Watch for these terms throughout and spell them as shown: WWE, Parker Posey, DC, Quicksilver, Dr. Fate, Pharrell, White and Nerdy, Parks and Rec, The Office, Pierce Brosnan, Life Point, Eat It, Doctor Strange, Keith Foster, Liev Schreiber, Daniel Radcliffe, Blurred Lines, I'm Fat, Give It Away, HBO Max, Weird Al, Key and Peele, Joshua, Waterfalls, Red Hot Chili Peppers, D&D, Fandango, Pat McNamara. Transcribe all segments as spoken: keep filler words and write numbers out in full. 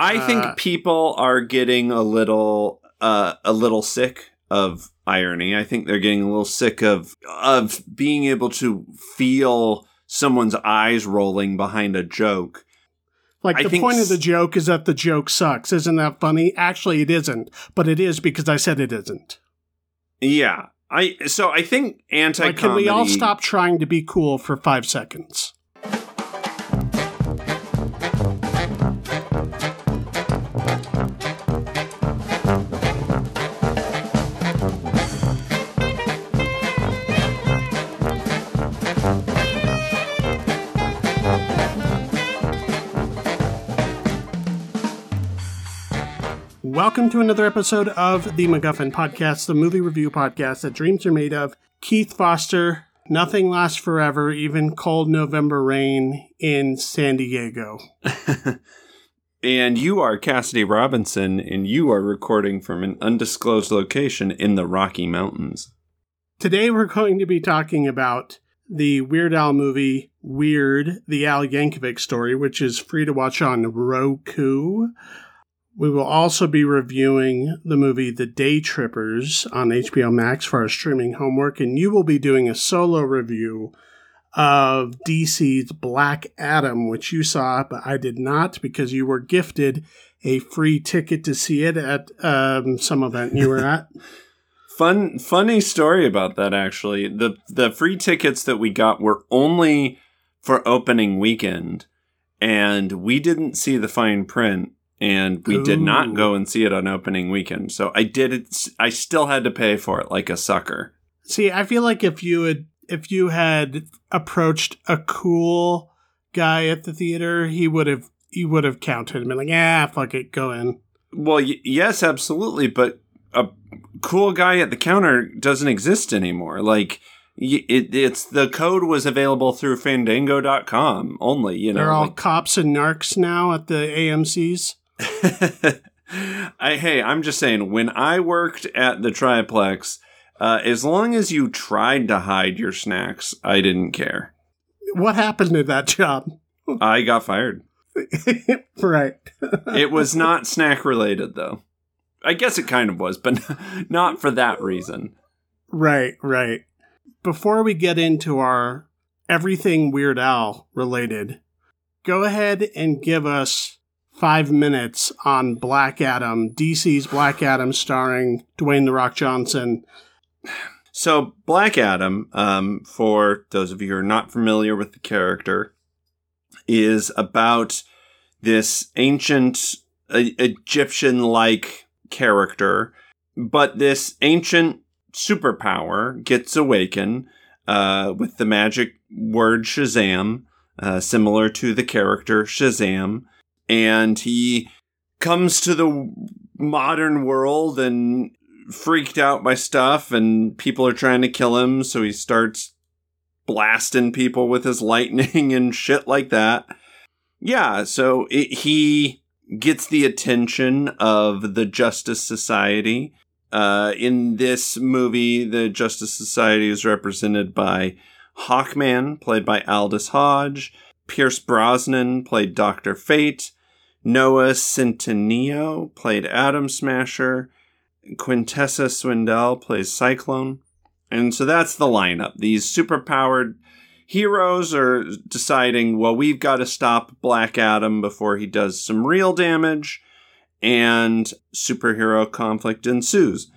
I think uh, people are getting a little uh, a little sick of irony. I think they're getting a little sick of of being able to feel someone's eyes rolling behind a joke. Like, I the point s- of the joke is that the joke sucks. Isn't that funny? Actually, it isn't, but it is because I said it isn't. Yeah. I so I think anti-comedy... Like, can we all stop trying to be cool for five seconds? Welcome to another episode of the MacGuffin Podcast, the movie review podcast that dreams are made of. Keith Foster, nothing lasts forever, even cold November rain in San Diego. And you are Cassidy Robinson, and you are recording from an undisclosed location in the Rocky Mountains. Today we're going to be talking about the Weird Al movie, Weird, The Al Yankovic Story, which is free to watch on Roku. We will also be reviewing the movie The Day Trippers on H B O Max for our streaming homework, and you will be doing a solo review of D C's Black Adam, which you saw, but I did not because you were gifted a free ticket to see it at um, some event you were at. Fun, funny story about that, actually. The, the free tickets that we got were only for opening weekend, and we didn't see the fine print. And we Ooh. did not go and see it on opening weekend. So I did it. I still had to pay for it like a sucker. See, I feel like if you had if you had approached a cool guy at the theater, he would have he would have counted and been like, "Yeah, fuck it, go in." Well, y- yes, absolutely, but a cool guy at the counter doesn't exist anymore. Like y- it, it's the code was available through Fandango dot com only. You know, they're all like, cops and narcs now at the A M Cs. I, hey, I'm just saying, when I worked at the Triplex, uh, as long as you tried to hide your snacks, I didn't care. What happened to that job? I got fired. Right. It was not snack related, though. I guess it kind of was, but not for that reason. Right, right. Before we get into our everything Weird Al related, go ahead and give us five minutes on Black Adam, D C's Black Adam starring Dwayne "The Rock" Johnson. So Black Adam, um, for those of you who are not familiar with the character, is about this ancient uh, Egyptian-like character, but this ancient superpower gets awakened uh, with the magic word Shazam, uh, similar to the character Shazam. And he comes to the modern world and freaked out by stuff, and people are trying to kill him. So he starts blasting people with his lightning and shit like that. Yeah, so it, he gets the attention of the Justice Society. Uh, in this movie, the Justice Society is represented by Hawkman, played by Aldis Hodge, Pierce Brosnan, played Doctor Fate, Noah Centineo played Atom Smasher, Quintessa Swindell plays Cyclone. And so that's the lineup. These superpowered heroes are deciding, well, we've got to stop Black Adam before he does some real damage, and superhero conflict ensues.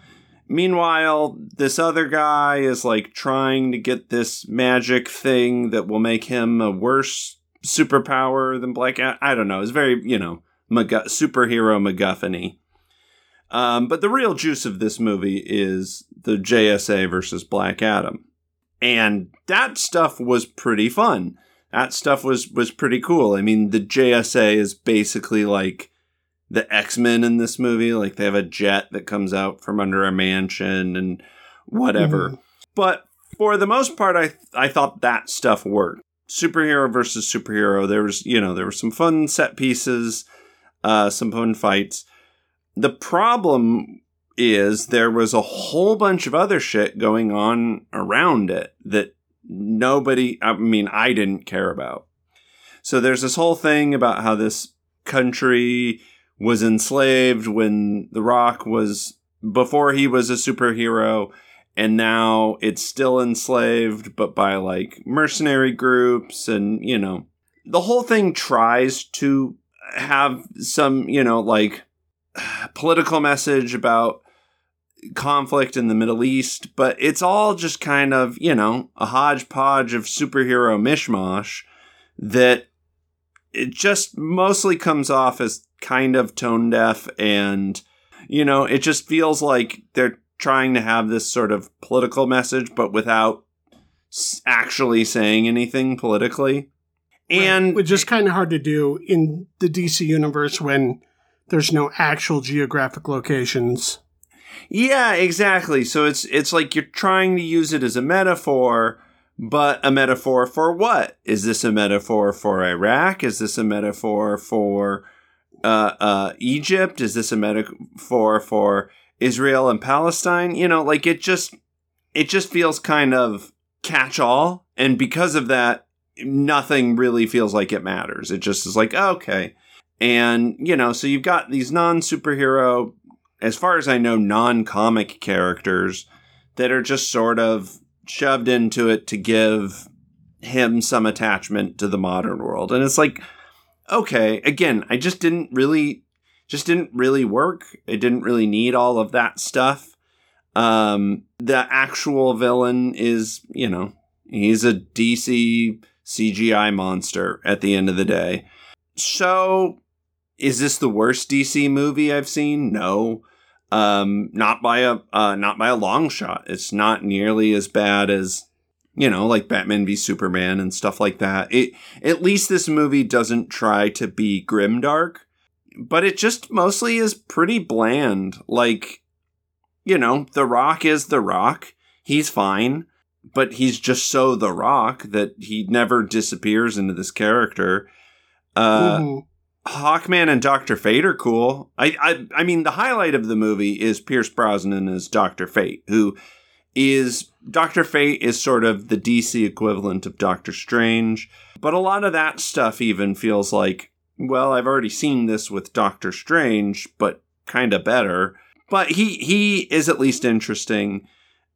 Meanwhile, this other guy is like trying to get this magic thing that will make him a worse superpower than Black Adam. I don't know. It's very, you know, MacGuff- superhero MacGuffin-y. Um, but the real juice of this movie is the J S A versus Black Adam. And that stuff was pretty fun. That stuff was, was pretty cool. I mean, the J S A is basically like the X-Men in this movie. Like, they have a jet that comes out from under a mansion and whatever. Mm. But for the most part, I th- I thought that stuff worked. Superhero versus superhero. There was, you know, there were some fun set pieces, uh, some fun fights. The problem is there was a whole bunch of other shit going on around it that nobody, I mean, I didn't care about. So there's this whole thing about how this country was enslaved when The Rock was, before he was a superhero, and now it's still enslaved, but by like mercenary groups, and, you know, the whole thing tries to have some, you know, like political message about conflict in the Middle East, but it's all just kind of, you know, a hodgepodge of superhero mishmash that it just mostly comes off as kind of tone deaf. And, you know, it just feels like they're trying to have this sort of political message, but without actually saying anything politically. And which is kind of hard to do in the D C universe when there's no actual geographic locations. Yeah, exactly. So it's it's like you're trying to use it as a metaphor, but a metaphor for what? Is this a metaphor for Iraq? Is this a metaphor for uh, uh, Egypt? Is this a metaphor for Israel and Palestine? You know, like it just it just feels kind of catch-all, and because of that, nothing really feels like it matters. It just is like, oh, okay. And, you know, so you've got these non-superhero, as far as I know, non-comic characters that are just sort of shoved into it to give him some attachment to the modern world. And it's like, okay, again, I just didn't really, just didn't really work. It didn't really need all of that stuff. Um, the actual villain is, you know, he's a D C C G I monster at the end of the day. So, is this the worst D C movie I've seen? No, um, not by a uh, not by a long shot. It's not nearly as bad as, you know, like Batman v Superman and stuff like that. It at least this movie doesn't try to be grimdark, but it just mostly is pretty bland. Like, you know, The Rock is The Rock. He's fine. But he's just so The Rock that he never disappears into this character. Uh, Ooh. Hawkman and Doctor Fate are cool. I, I I mean, the highlight of the movie is Pierce Brosnan as Doctor Fate, who is... Doctor Fate is sort of the D C equivalent of Doctor Strange. But a lot of that stuff even feels like, well, I've already seen this with Doctor Strange, but kind of better. But he he is at least interesting.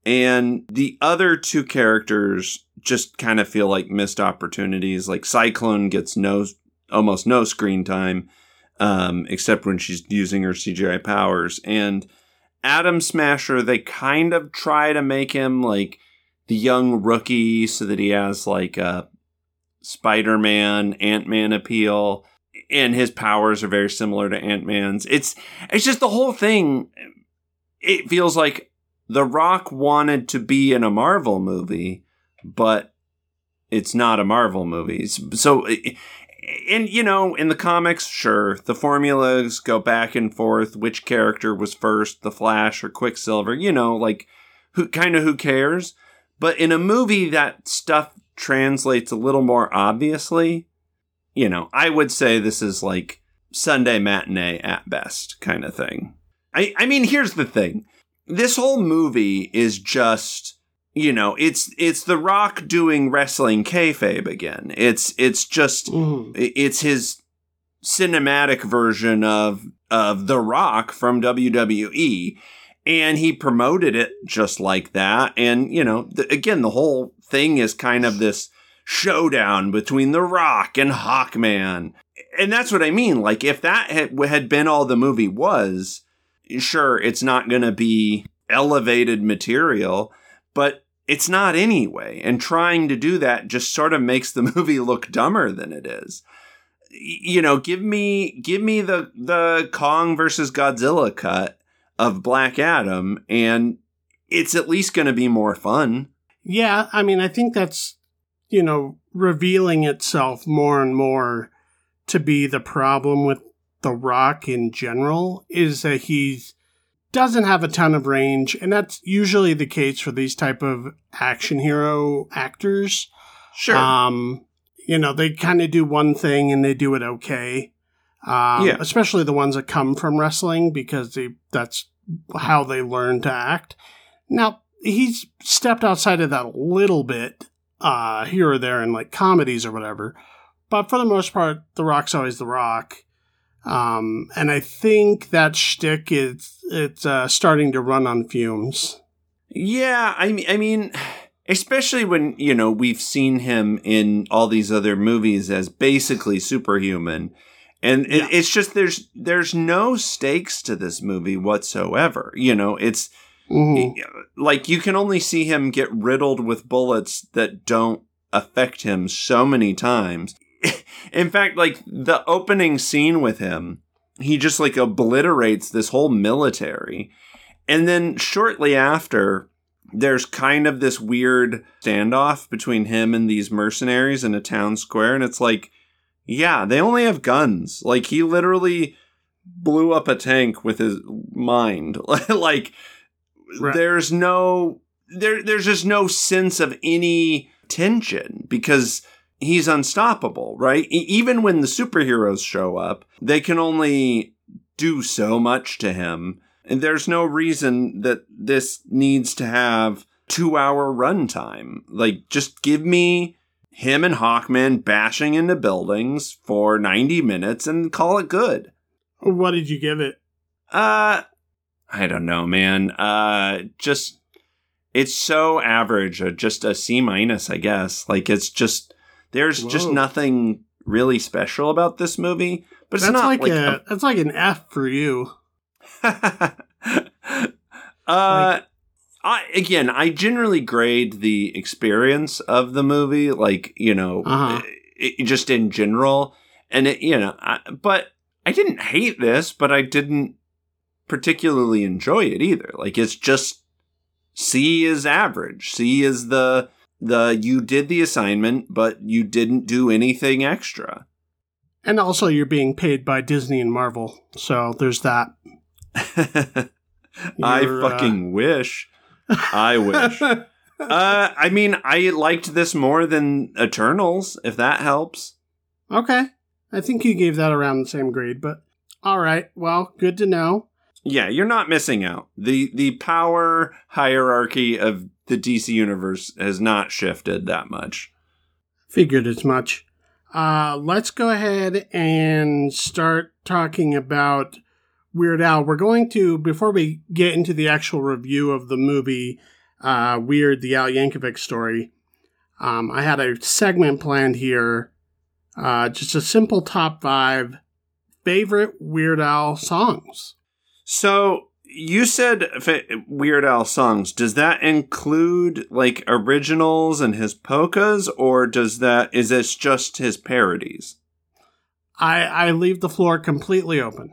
And the other two characters just kind of feel like missed opportunities. Like Cyclone gets no, almost no screen time, um, except when she's using her C G I powers. And Atom Smasher, they kind of try to make him like the young rookie so that he has like a Spider-Man, Ant-Man appeal. And his powers are very similar to Ant-Man's. It's, it's just the whole thing. It feels like The Rock wanted to be in a Marvel movie, but it's not a Marvel movie. So, and you know, in the comics, sure, the formulas go back and forth. Which character was first, the Flash or Quicksilver? You know, like, who kind of who cares? But in a movie, that stuff translates a little more obviously. You know, I would say this is like Sunday matinee at best kind of thing. I, I mean, here's the thing. This whole movie is just, you know, it's it's The Rock doing wrestling kayfabe again. It's it's just, mm. it's his cinematic version of of The Rock from W W E. And he promoted it just like that. And, you know, the, again, the whole thing is kind of this showdown between The Rock and Hawkman. And that's what I mean. Like, if that had, had been all the movie was... Sure, it's not going to be elevated material, but it's not anyway. And trying to do that just sort of makes the movie look dumber than it is. You know, give me give me the, the Kong versus Godzilla cut of Black Adam, and it's at least going to be more fun. Yeah, I mean, I think that's, you know, revealing itself more and more to be the problem with The Rock in general, is that he doesn't have a ton of range, and that's usually the case for these type of action hero actors. Sure. Um, you know, they kind of do one thing and they do it okay. Um, yeah. Especially the ones that come from wrestling, because they, that's how they learn to act. Now, he's stepped outside of that a little bit uh, here or there in like comedies or whatever, but for the most part, The Rock's always The Rock. Um, and I think that shtick is it's uh, starting to run on fumes. Yeah, I mean, I mean, especially when, you know, we've seen him in all these other movies as basically superhuman. And it, yeah. it's just there's there's no stakes to this movie whatsoever. You know, it's mm-hmm. like you can only see him get riddled with bullets that don't affect him so many times. In fact, like the opening scene with him, he just like obliterates this whole military. And then shortly after, there's kind of this weird standoff between him and these mercenaries in a town square. And it's like, yeah, they only have guns. Like he literally blew up a tank with his mind. Like right. there's no, there, there's just no sense of any tension because he's unstoppable, right? E- even when the superheroes show up, they can only do so much to him. And there's no reason that this needs to have two-hour runtime. Like, just give me him and Hawkman bashing into buildings for ninety minutes and call it good. What did you give it? Uh, I don't know, man. Uh, just, it's so average. Or just a C minus, I guess. Like, it's just, there's Whoa. just nothing really special about this movie. But it's that's not like, like a, a... That's like an F for you. uh like, I again I generally grade the experience of the movie, like, you know, uh-huh. it, it, just in general, and it, you know, I, but I didn't hate this, but I didn't particularly enjoy it either. Like, it's just C is average. C is the the you did the assignment but you didn't do anything extra. And also you're being paid by Disney and Marvel, so there's that. I fucking uh... wish. I wish. uh, I mean, I liked this more than Eternals, if that helps. Okay. I think you gave that around the same grade, but all right. Well, good to know. Yeah, you're not missing out. The the power hierarchy of the D C universe has not shifted that much. Figured as much. Uh, let's go ahead and start talking about Weird Al. We're going to, before we get into the actual review of the movie, uh, Weird, the Al Yankovic Story, um, I had a segment planned here, uh, just a simple top five favorite Weird Al songs. So you said fa- Weird Al songs. Does that include like originals and his polkas, or does that, is this just his parodies? I, I leave the floor completely open.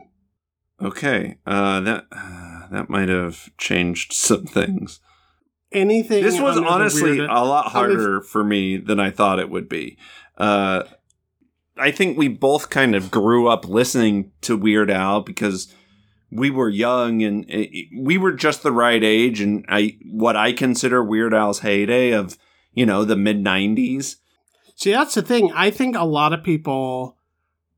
Okay, uh, that uh, that might have changed some things. Anything. This was honestly a lot harder if- for me than I thought it would be. Uh, I think we both kind of grew up listening to Weird Al because we were young and it, we were just the right age. And I, what I consider Weird Al's heyday of, you know, the mid nineties. See, that's the thing. I think a lot of people,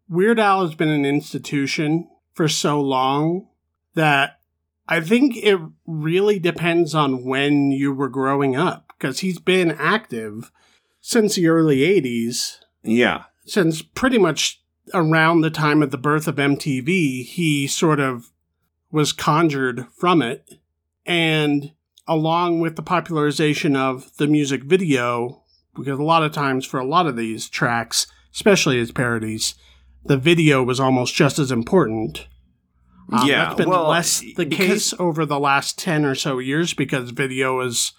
Weird Al has been an institution for so long that I think it really depends on when you were growing up, because he's been active since the early eighties. Yeah. Since pretty much around the time of the birth of M T V, he sort of was conjured from it. And along with the popularization of the music video, because a lot of times for a lot of these tracks, especially his parodies, the video was almost just as important. Um, yeah, that's been well, less the case over the last ten or so years because video is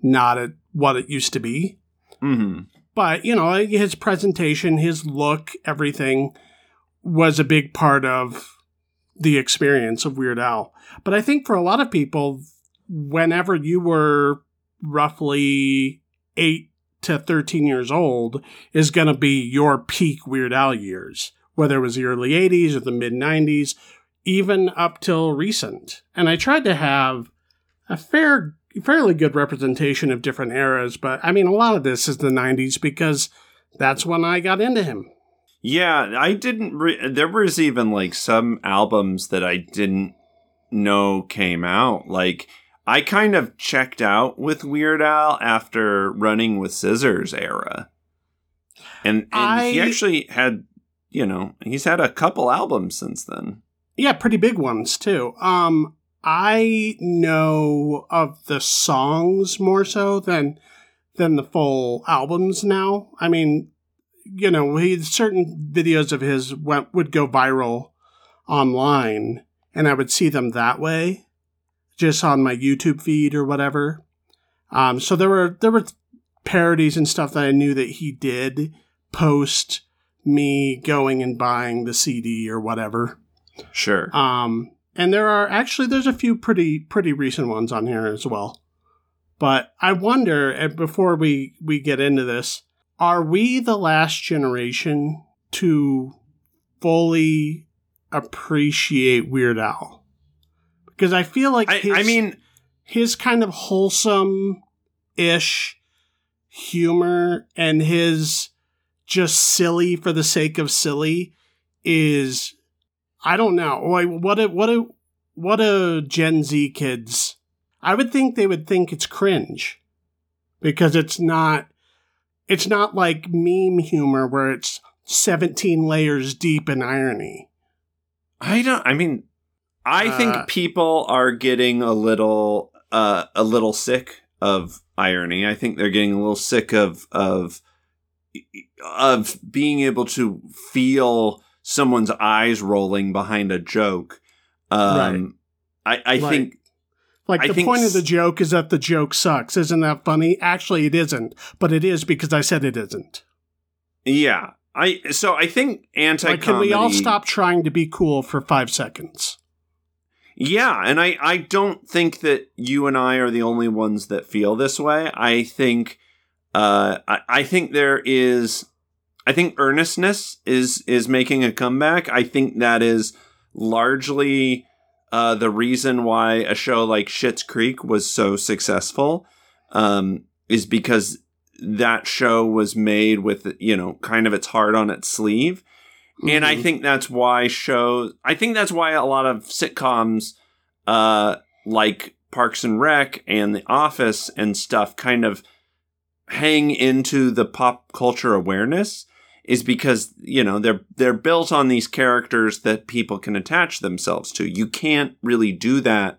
not a, what it used to be. Mm-hmm. But, you know, his presentation, his look, everything was a big part of the experience of Weird Al. But I think for a lot of people, whenever you were roughly eight to thirteen years old is going to be your peak Weird Al years, whether it was the early eighties or the mid-nineties, even up till recent. And I tried to have a fair, fairly good representation of different eras, but I mean, a lot of this is the nineties because that's when I got into him. Yeah, I didn't... Re- there was even, like, some albums that I didn't know came out, like... I kind of checked out with Weird Al after Running with Scissors era. And, and I, he actually had you know, he's had a couple albums since then. Yeah, pretty big ones, too. Um, I know of the songs more so than than the full albums now. I mean, you know, he, certain videos of his went, would go viral online, and I would see them that way, just on my YouTube feed or whatever. Um, so there were there were parodies and stuff that I knew that he did post me going and buying the C D or whatever. Sure. Um, and there are actually, there's a few pretty, pretty recent ones on here as well. But I wonder, and before we, we get into this, are we the last generation to fully appreciate Weird Al? Because I feel like I, his, I mean, his kind of wholesome-ish humor and his just silly for the sake of silly is... I don't know. Like, what a, what a, what a Gen Z kids. I would think they would think it's cringe because it's not, it's not like meme humor where it's seventeen layers deep in irony. I don't, I mean, I uh, think people are getting a little, uh, a little sick of irony. I think they're getting a little sick of, of, of being able to feel someone's eyes rolling behind a joke. Um, right. I, I like, think... Like, I the think point s- of the joke is that the joke sucks. Isn't that funny? Actually, it isn't. But it is because I said it isn't. Yeah. I So I think anti-comedy... Like, can we all stop trying to be cool for five seconds? Yeah, and I, I don't think that you and I are the only ones that feel this way. I think, uh, I, I think there is... I think earnestness is is making a comeback. I think that is largely uh, the reason why a show like Schitt's Creek was so successful, um, is because that show was made with, you know, kind of its heart on its sleeve. Mm-hmm. And I think that's why shows... I think that's why a lot of sitcoms uh, like Parks and Rec and The Office and stuff kind of hang into the pop culture awareness, is because, you know, they're they're built on these characters that people can attach themselves to. You can't really do that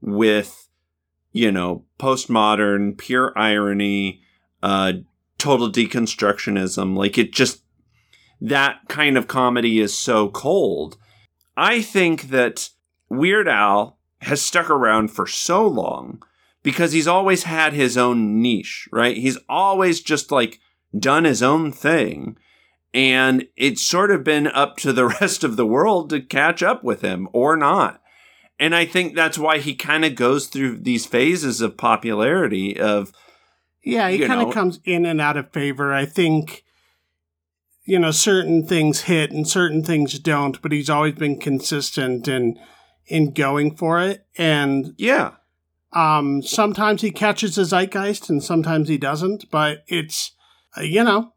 with, you know, postmodern, pure irony, uh, total deconstructionism. Like, it just, that kind of comedy is so cold. I think that Weird Al has stuck around for so long because he's always had his own niche, right? He's always just, like, done his own thing. And it's sort of been up to the rest of the world to catch up with him or not. And I think that's why he kind of goes through these phases of popularity of... Yeah, he kind of comes in and out of favor. I think, you know, certain things hit and certain things don't, but he's always been consistent in, in going for it. And yeah. Um, sometimes he catches the zeitgeist and sometimes he doesn't, but it's, uh, you know.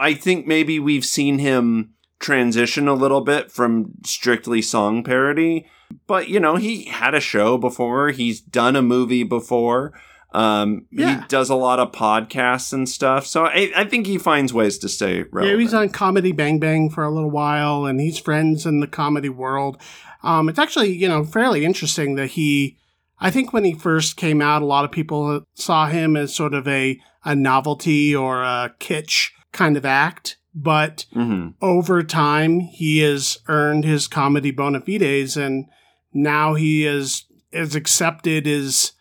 I think maybe we've seen him transition a little bit from strictly song parody, but, you know, he had a show before, he's done a movie before, um, yeah. He does a lot of podcasts and stuff, so I, I think he finds ways to stay relevant. Yeah, he's on Comedy Bang Bang for a little while, and he's friends in the comedy world. Um, it's actually, you know, fairly interesting that he... I think when he first came out, a lot of people saw him as sort of a, a novelty or a kitsch kind of act. But mm-hmm. over time, he has earned his comedy bona fides, and now he is as accepted as,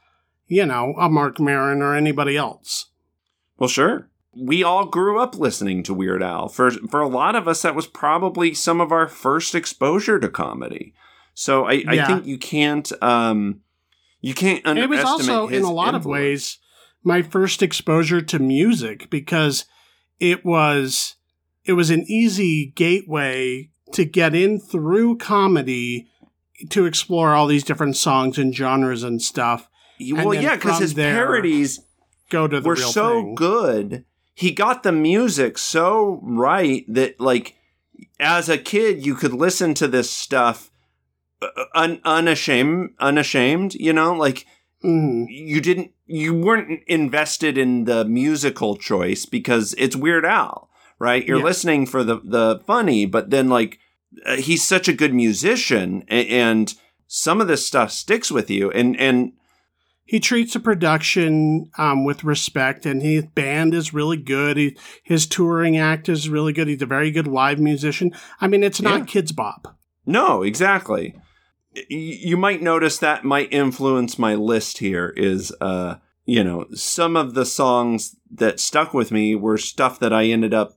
you know, a Marc Maron or anybody else. Well, sure. We all grew up listening to Weird Al. For, for a lot of us, that was probably some of our first exposure to comedy. So I, yeah. I think you can't... Um, You can't underestimate his influence. It was also, in a lot of ways, my first exposure to music, because it was it was an easy gateway to get in through comedy to explore all these different songs and genres and stuff. Well, yeah, because his parodies were so good. He got the music so right that, like, as a kid, you could listen to this stuff Un- unashamed, unashamed, you know, like mm. you didn't, you weren't invested in the musical choice because it's Weird Al, right? You're yeah. listening for the, the funny, but then like uh, he's such a good musician, and, and some of this stuff sticks with you. And, and he treats the production um, with respect, and his band is really good. He, his touring act is really good. He's a very good live musician. I mean, it's not yeah. Kids Bop. No, exactly. You might notice that might influence my list here is, uh, you know, some of the songs that stuck with me were stuff that I ended up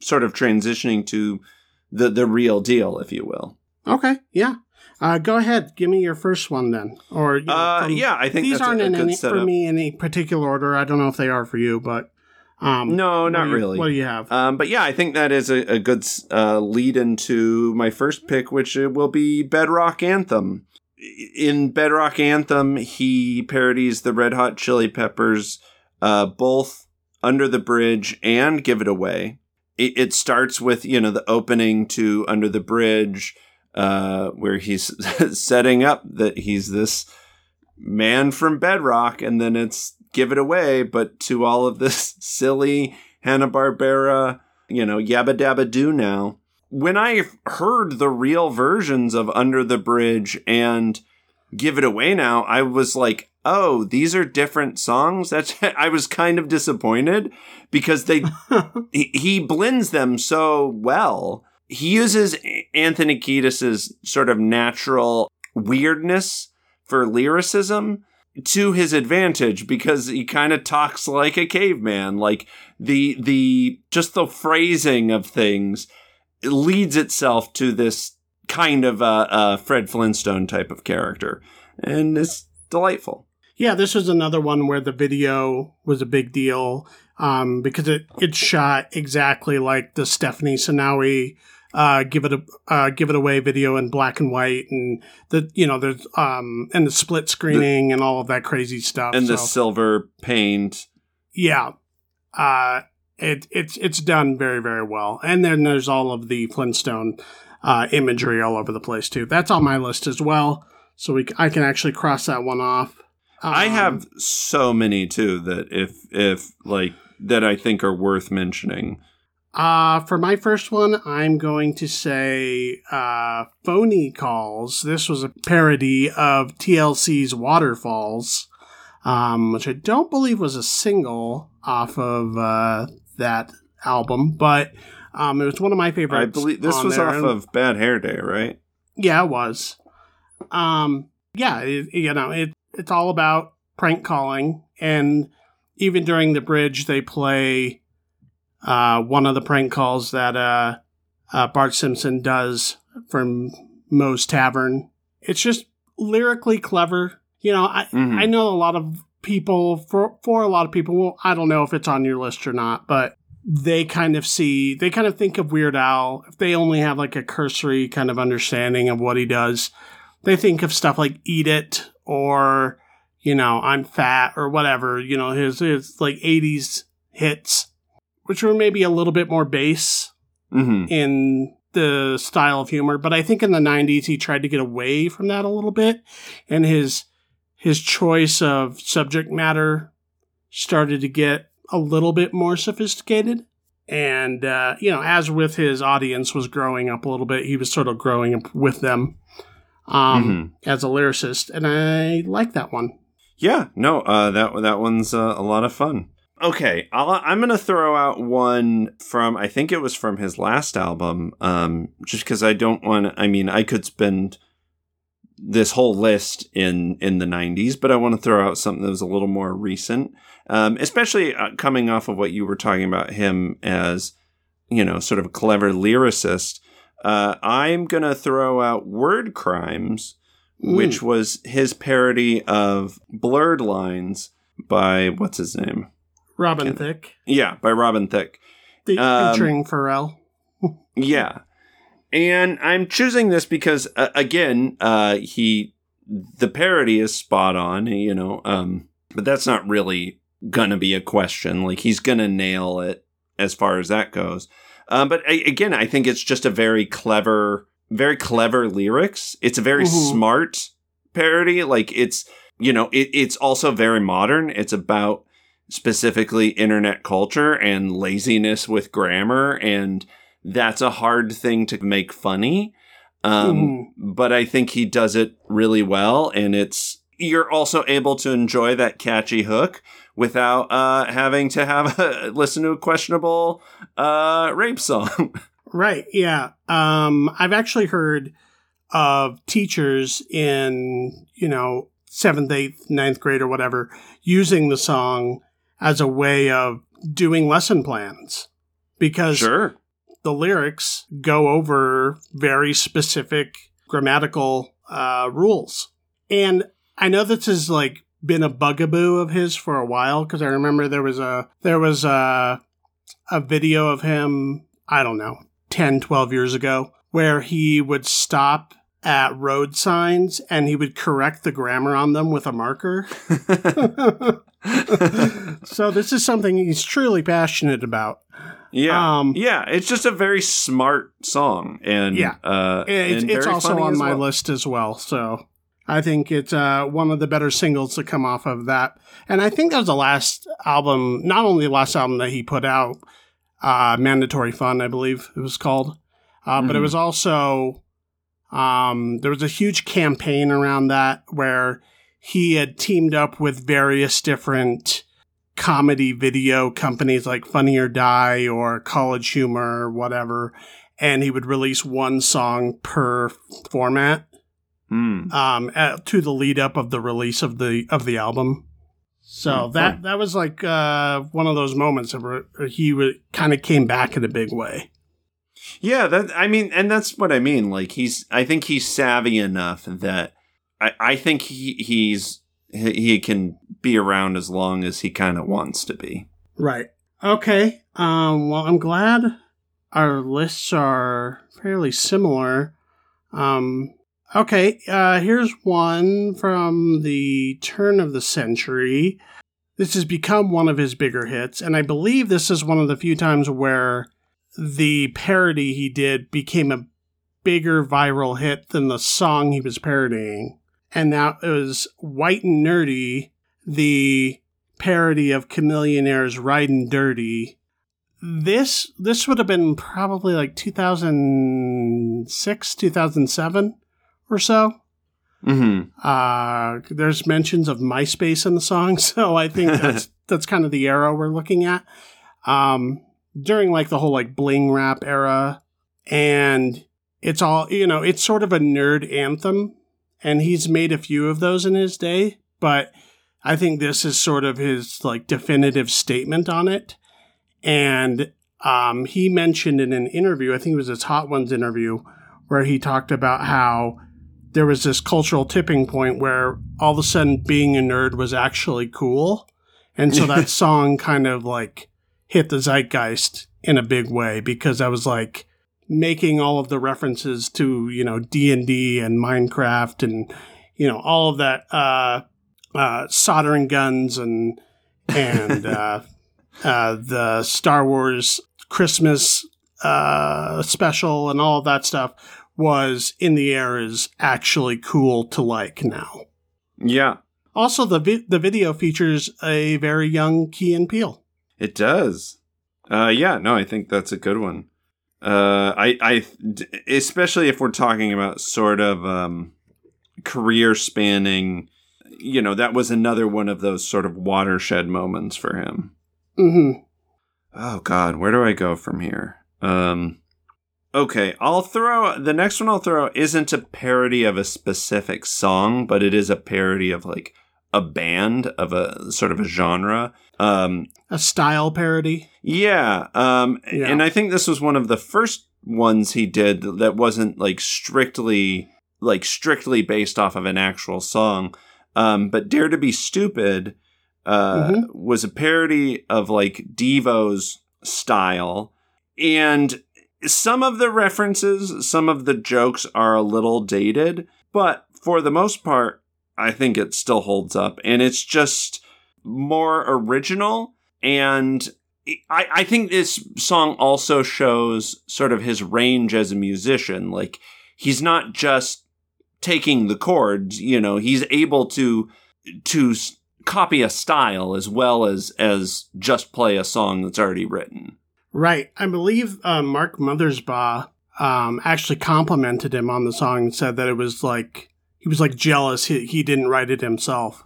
sort of transitioning to the, the real deal, if you will. Okay. Yeah. Uh, go ahead. Give me your first one then. Or you know, uh, um, yeah, I think these that's aren't a, a in good any, for me in any particular order. I don't know if they are for you, but um, no, not what you, really. What do you have? Um, but yeah, I think that is a, a good uh, lead into my first pick, which will be Bedrock Anthem. In Bedrock Anthem, he parodies the Red Hot Chili Peppers, uh, both Under the Bridge and Give It Away. It, it starts with you know the opening to Under the Bridge. Uh, where he's setting up that he's this man from Bedrock, and then it's Give It Away, but to all of this silly Hanna-Barbera, you know, yabba dabba do now. When I heard the real versions of Under the Bridge and Give It Away now, I was like, oh, these are different songs. That's I was kind of disappointed because they he, he blends them so well. He uses Anthony Kiedis's sort of natural weirdness for lyricism to his advantage because he kind of talks like a caveman. Like the the just the phrasing of things leads itself to this kind of a uh, uh, Fred Flintstone type of character, and it's delightful. Yeah, this was another one where the video was a big deal um, because it it shot exactly like the Stephanie Sanawi Uh, give it a uh, give it away video in black and white, and the you know there's um and the split screening the, and all of that crazy stuff and so. The silver paint. Yeah, uh, it it's it's done very very well, and then there's all of the Flintstone uh, imagery all over the place too. That's on my list as well, so we I can actually cross that one off. Um, I have so many too that if if like that I think are worth mentioning. Uh, for my first one, I'm going to say uh, Phony Calls. This was a parody of T L C's Waterfalls, um, which I don't believe was a single off of uh, that album, but um, it was one of my favorites. I believe this was there. off of Bad Hair Day, right? Yeah, it was. Um, yeah, it, you know, it, it's all about prank calling, and even during the bridge, they play... Uh, one of the prank calls that uh, uh, Bart Simpson does from Moe's Tavern. It's just lyrically clever. You know, I, mm-hmm. I know a lot of people, for, for a lot of people, well, I don't know if it's on your list or not, but they kind of see, they kind of think of Weird Al. If they only have like a cursory kind of understanding of what he does, they think of stuff like Eat It or, you know, I'm Fat or whatever, you know, his, his like eighties hits. Which were maybe a little bit more base mm-hmm. in the style of humor. But I think in the nineties, he tried to get away from that a little bit. And his his choice of subject matter started to get a little bit more sophisticated. And, uh, you know, as with his audience was growing up a little bit, he was sort of growing up with them um, mm-hmm. as a lyricist. And I like that one. Yeah, no, uh, that, that one's uh, a lot of fun. Okay, I'll, I'm going to throw out one from, I think it was from his last album, um, just because I don't want to, I mean, I could spend this whole list in, in the nineties, but I want to throw out something that was a little more recent, um, especially uh, coming off of what you were talking about him as, you know, sort of a clever lyricist. Uh, I'm going to throw out Word Crimes, mm. which was his parody of Blurred Lines by, what's his name? Robin Thicke. Yeah, by Robin Thicke. The um, featuring Pharrell. yeah. And I'm choosing this because, uh, again, uh, he the parody is spot on, you know, um, but that's not really going to be a question. Like, he's going to nail it as far as that goes. Uh, but, I, again, I think it's just a very clever, very clever lyrics. It's a very mm-hmm. smart parody. Like, it's, you know, it, it's also very modern. It's about... specifically internet culture and laziness with grammar, and that's a hard thing to make funny. Um, mm. But I think he does it really well, and it's you're also able to enjoy that catchy hook without uh, having to have a, listen to a questionable uh, rape song. Right, yeah. Um, I've actually heard of teachers in, you know, seventh, eighth, ninth grade or whatever, using the song as a way of doing lesson plans. Because sure. the lyrics go over very specific grammatical uh, rules. And I know this has like been a bugaboo of his for a while, because I remember there was a there was a, a video of him, I don't know, ten, twelve years ago, where he would stop at road signs and he would correct the grammar on them with a marker. So this is something he's truly passionate about. Yeah, um, yeah. It's just a very smart song, and yeah, uh, it's, and it's also on my well. list as well. So I think it's uh, one of the better singles to come off of that. And I think that was the last album, not only the last album that he put out, uh, Mandatory Fun, I believe it was called. Uh, mm-hmm. But it was also, um, there was a huge campaign around that where he had teamed up with various different comedy video companies like Funny or Die or College Humor or whatever. And he would release one song per format. Mm. Um, at, to the lead up of the release of the of the album, so mm, that fun. that was like uh, one of those moments where he re- kind of came back in a big way. Yeah, that I mean, and that's what I mean. Like he's, I think he's savvy enough that I, I think he he's he, he can be around as long as he kind of wants to be. Right. Okay. Um. Well, I'm glad our lists are fairly similar. Um. Okay, uh, here's one from the turn of the century. This has become one of his bigger hits, and I believe this is one of the few times where the parody he did became a bigger viral hit than the song he was parodying. And that was White and Nerdy, the parody of Chamillionaire's Ridin' Dirty. This, this would have been probably like two thousand six, two thousand seven. Or so. Mm-hmm. Uh, there's mentions of MySpace in the song, so I think that's that's kind of the era we're looking at. Um, during like the whole like bling rap era, and it's all, you know, it's sort of a nerd anthem, and he's made a few of those in his day, but I think this is sort of his like definitive statement on it. And um, he mentioned in an interview, I think it was his Hot Ones interview, where he talked about how there was this cultural tipping point where all of a sudden being a nerd was actually cool. And so that song kind of like hit the zeitgeist in a big way, because I was like making all of the references to, you know, D and D and Minecraft and, you know, all of that uh, uh, soldering guns and, and uh, uh, the Star Wars Christmas uh, special and all of that stuff. Was in the air is actually cool to like now. Yeah. Also, the vi- the video features a very young Key and Peele. It does. Uh, yeah, no, I think that's a good one. Uh, I, I, especially if we're talking about sort of um, career spanning, you know, that was another one of those sort of watershed moments for him. Mm-hmm. Oh God, where do I go from here? Um. Okay, I'll throw, the next one I'll throw isn't a parody of a specific song, but it is a parody of like a band, of a sort of a genre. Um, a style parody? Yeah, um, yeah. And I think this was one of the first ones he did that wasn't like strictly, like strictly based off of an actual song. Um, but Dare to Be Stupid uh, mm-hmm. was a parody of like Devo's style, and some of the references, some of the jokes are a little dated, but for the most part, I think it still holds up. And it's just more original. And I, I think this song also shows sort of his range as a musician. Like, he's not just taking the chords, you know, he's able to to copy a style as well as as just play a song that's already written. Right. I believe uh, Mark Mothersbaugh um, actually complimented him on the song and said that it was like, he was like jealous he, he didn't write it himself.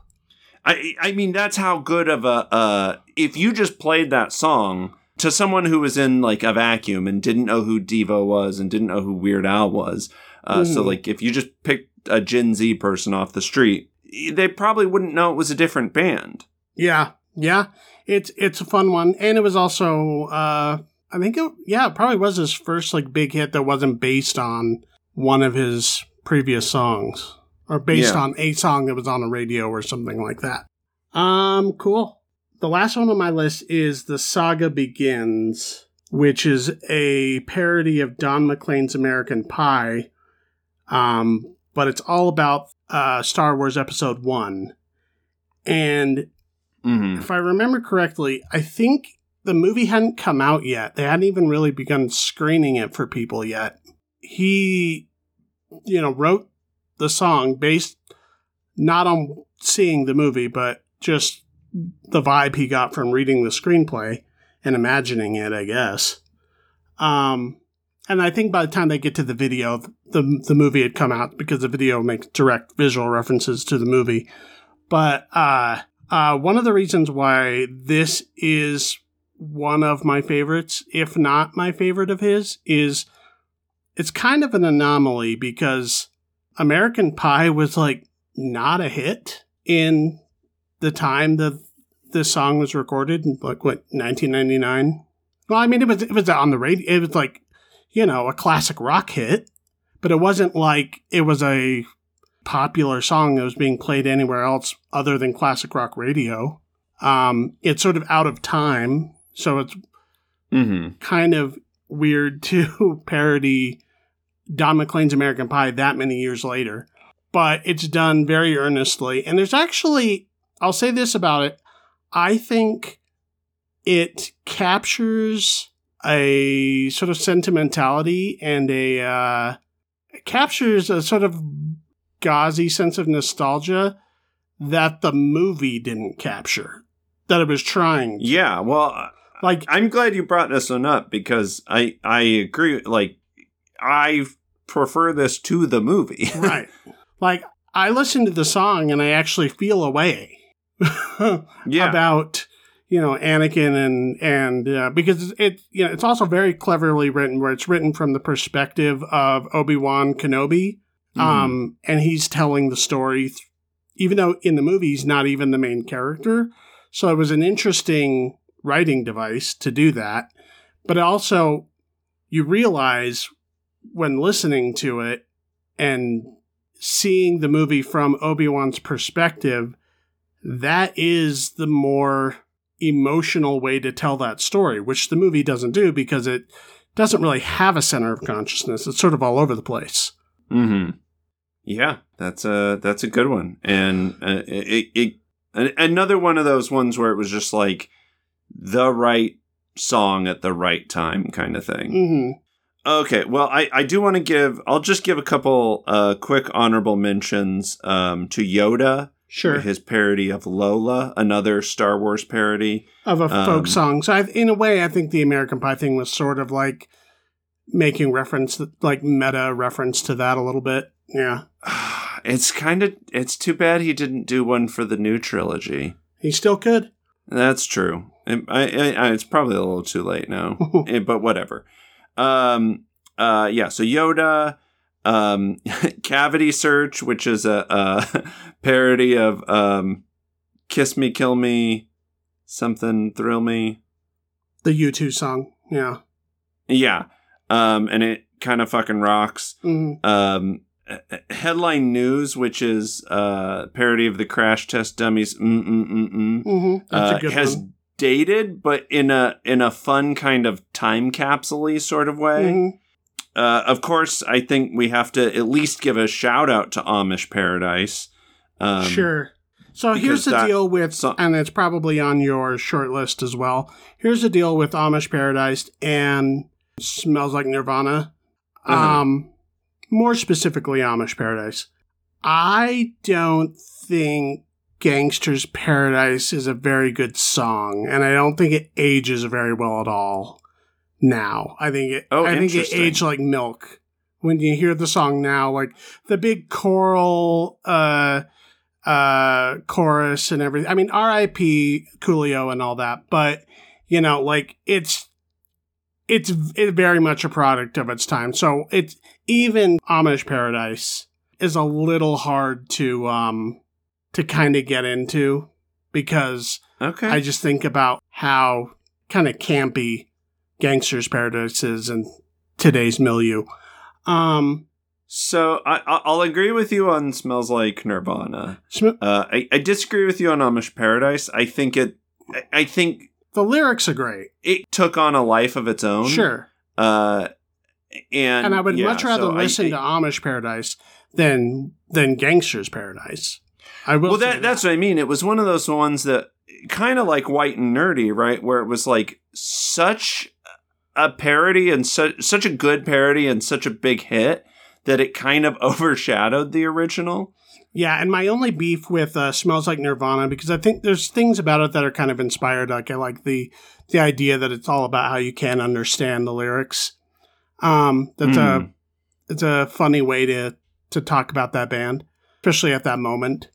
I I mean, that's how good of a, uh, if you just played that song to someone who was in like a vacuum and didn't know who Devo was and didn't know who Weird Al was. Uh, mm. So like if you just picked a Gen Z person off the street, they probably wouldn't know it was a different band. Yeah. Yeah. It's, it's a fun one. And it was also, uh, I think, it, yeah, it probably was his first like big hit that wasn't based on one of his previous songs. Or based yeah. on a song that was on the radio or something like that. Um, cool. The last one on my list is The Saga Begins, which is a parody of Don McLean's American Pie. Um, but it's all about uh, Star Wars Episode One. And mm-hmm. if I remember correctly, I think the movie hadn't come out yet. They hadn't even really begun screening it for people yet. He, you know, wrote the song based not on seeing the movie, but just the vibe he got from reading the screenplay and imagining it, I guess. Um, and I think by the time they get to the video, the the movie had come out because the video makes direct visual references to the movie. But uh, uh, one of the reasons why this is one of my favorites, if not my favorite of his, is it's kind of an anomaly because American Pie was like not a hit in the time that this song was recorded, like what, nineteen ninety-nine? Well, I mean, it was it was on the radio. It was like, you know, a classic rock hit, but it wasn't like it was a popular song that was being played anywhere else other than classic rock radio. Um, it's sort of out of time, so it's mm-hmm. kind of weird to parody Don McLean's American Pie that many years later, but it's done very earnestly. And there's actually, I'll say this about it. I think it captures a sort of sentimentality and a, uh, it captures a sort of gauzy sense of nostalgia that the movie didn't capture, that it was trying to. Yeah. Well, like, I'm glad you brought this one up because I, I agree. Like, I prefer this to the movie. Right. Like, I listen to the song and I actually feel a way yeah. about, you know, Anakin and, and uh, because it, you know, it's also very cleverly written where it's written from the perspective of Obi-Wan Kenobi. Mm-hmm. Um, and he's telling the story, th- even though in the movie he's not even the main character. So it was an interesting writing device to do that. But also, you realize when listening to it and seeing the movie from Obi-Wan's perspective, that is the more emotional way to tell that story, which the movie doesn't do because it doesn't really have a center of consciousness. It's sort of all over the place. Mm-hmm. Yeah, that's a, that's a good one. And uh, it, it, it, another one of those ones where it was just like the right song at the right time kind of thing. Mm-hmm. Okay, well, I, I do want to give, I'll just give a couple uh, quick honorable mentions um, to Yoda. Sure. His parody of Lola, another Star Wars parody. Of a um, folk song. So I, in a way, I think the American Pie thing was sort of like making reference, like meta reference to that a little bit. Yeah. It's kind of, it's too bad he didn't do one for the new trilogy. He still could. That's true. It, I, I, it's probably a little too late now, it, but whatever. Um, uh, yeah, so Yoda, um, Cavity Search, which is a, a parody of, um, Kiss Me, Kill Me, something, Thrill Me. The U two song. Yeah. Yeah. Um, and it kind of fucking rocks. Mm-hmm. Um, Headline News, which is a parody of the Crash Test Dummies. Mm-mm-mm-mm. Mm-hmm. That's uh, a good has one. Dated, but in a in a fun kind of time capsule-y sort of way. Mm-hmm. Uh, of course, I think we have to at least give a shout out to Amish Paradise. Um, sure. So here's the deal with, so- and it's probably on your short list as well. Here's the deal with Amish Paradise and Smells Like Nirvana. Mm-hmm. Um, more specifically, Amish Paradise. I don't think Gangster's Paradise is a very good song, and I don't think it ages very well at all now. I think it oh, I think it aged like milk. When you hear the song now, like the big choral uh uh chorus and everything. I mean, R I P Coolio and all that, but you know, like it's it's it's very much a product of its time. So it's even Amish Paradise is a little hard to um to kind of get into, because okay. I just think about how kind of campy Gangster's Paradise is in today's milieu. Um, so I, I'll agree with you on Smells Like Nirvana. Sm- uh, I, I disagree with you on Amish Paradise. I think it, I, I think the lyrics are great. It took on a life of its own. Sure. Uh, and, and I would yeah, much rather so listen I, to Amish Paradise than, than Gangster's Paradise. I will. Well, that, that. that's what I mean. It was one of those ones that kind of like White and Nerdy, right? Where it was like such a parody and su- such a good parody and such a big hit that it kind of overshadowed the original. Yeah, and my only beef with uh, Smells Like Nirvana, because I think there's things about it that are kind of inspired. Like I like the the idea that it's all about how you can't understand the lyrics. Um, that's mm. a it's a funny way to to talk about that band, especially at that moment.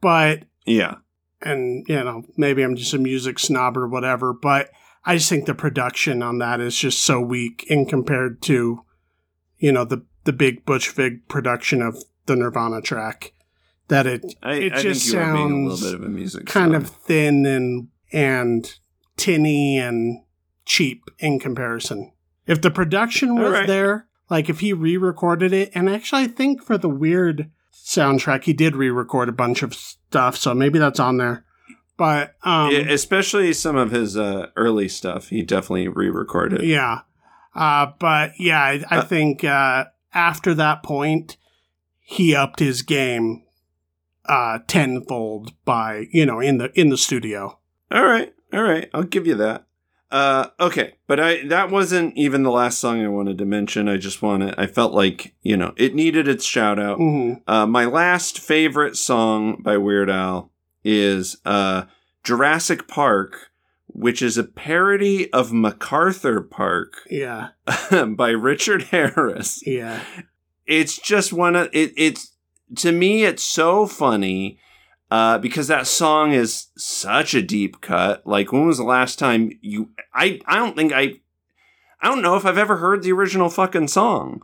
But yeah, and you know, maybe I'm just a music snob or whatever, but I just think the production on that is just so weak in compared to, you know, the the big Butch Vig production of the Nirvana track, that it I, it I just think you sounds are being a little bit of a music kind snob. Of thin and and tinny and cheap in comparison. If the production was right. there, like if he re-recorded it, and actually I think for the Weird soundtrack he did re-record a bunch of stuff, so maybe that's on there. But um yeah, especially some of his uh early stuff he definitely re-recorded. Yeah. Uh but yeah, I, I uh, think uh after that point he upped his game uh tenfold by, you know, in the in the studio. All right. All right. I'll give you that. Uh okay, but I that wasn't even the last song I wanted to mention. I just wanted I felt like, you know, it needed its shout out. Mm-hmm. Uh my last favorite song by Weird Al is uh Jurassic Park, which is a parody of MacArthur Park. Yeah. By Richard Harris. Yeah. It's just one of it it's to me it's so funny. Uh, because that song is such a deep cut. Like, when was the last time you... I, I don't think I... I don't know if I've ever heard the original fucking song.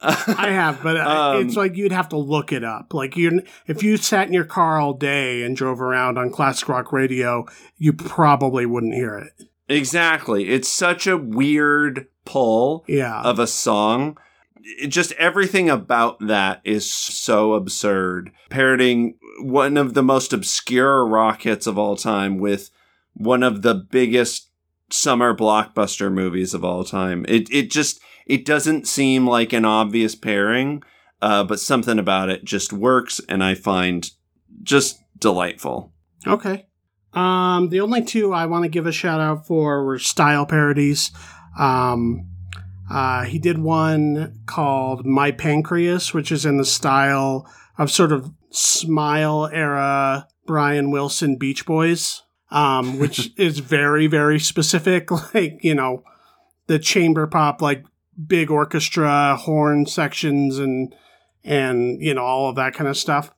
I have, but um, I, it's like you'd have to look it up. Like, you if you sat in your car all day and drove around on classic rock radio, you probably wouldn't hear it. Exactly. It's such a weird pull yeah. of a song. It just everything about that is so absurd. Parodying one of the most obscure rock hits of all time with one of the biggest summer blockbuster movies of all time. It it just it doesn't seem like an obvious pairing, uh, but something about it just works, and I find just delightful. Okay. Um, the only two I want to give a shout out for were style parodies. Um Uh, he did one called My Pancreas, which is in the style of sort of Smile era Brian Wilson Beach Boys, um, which is very, very specific. Like, you know, the chamber pop, like big orchestra, horn sections and, and you know, all of that kind of stuff.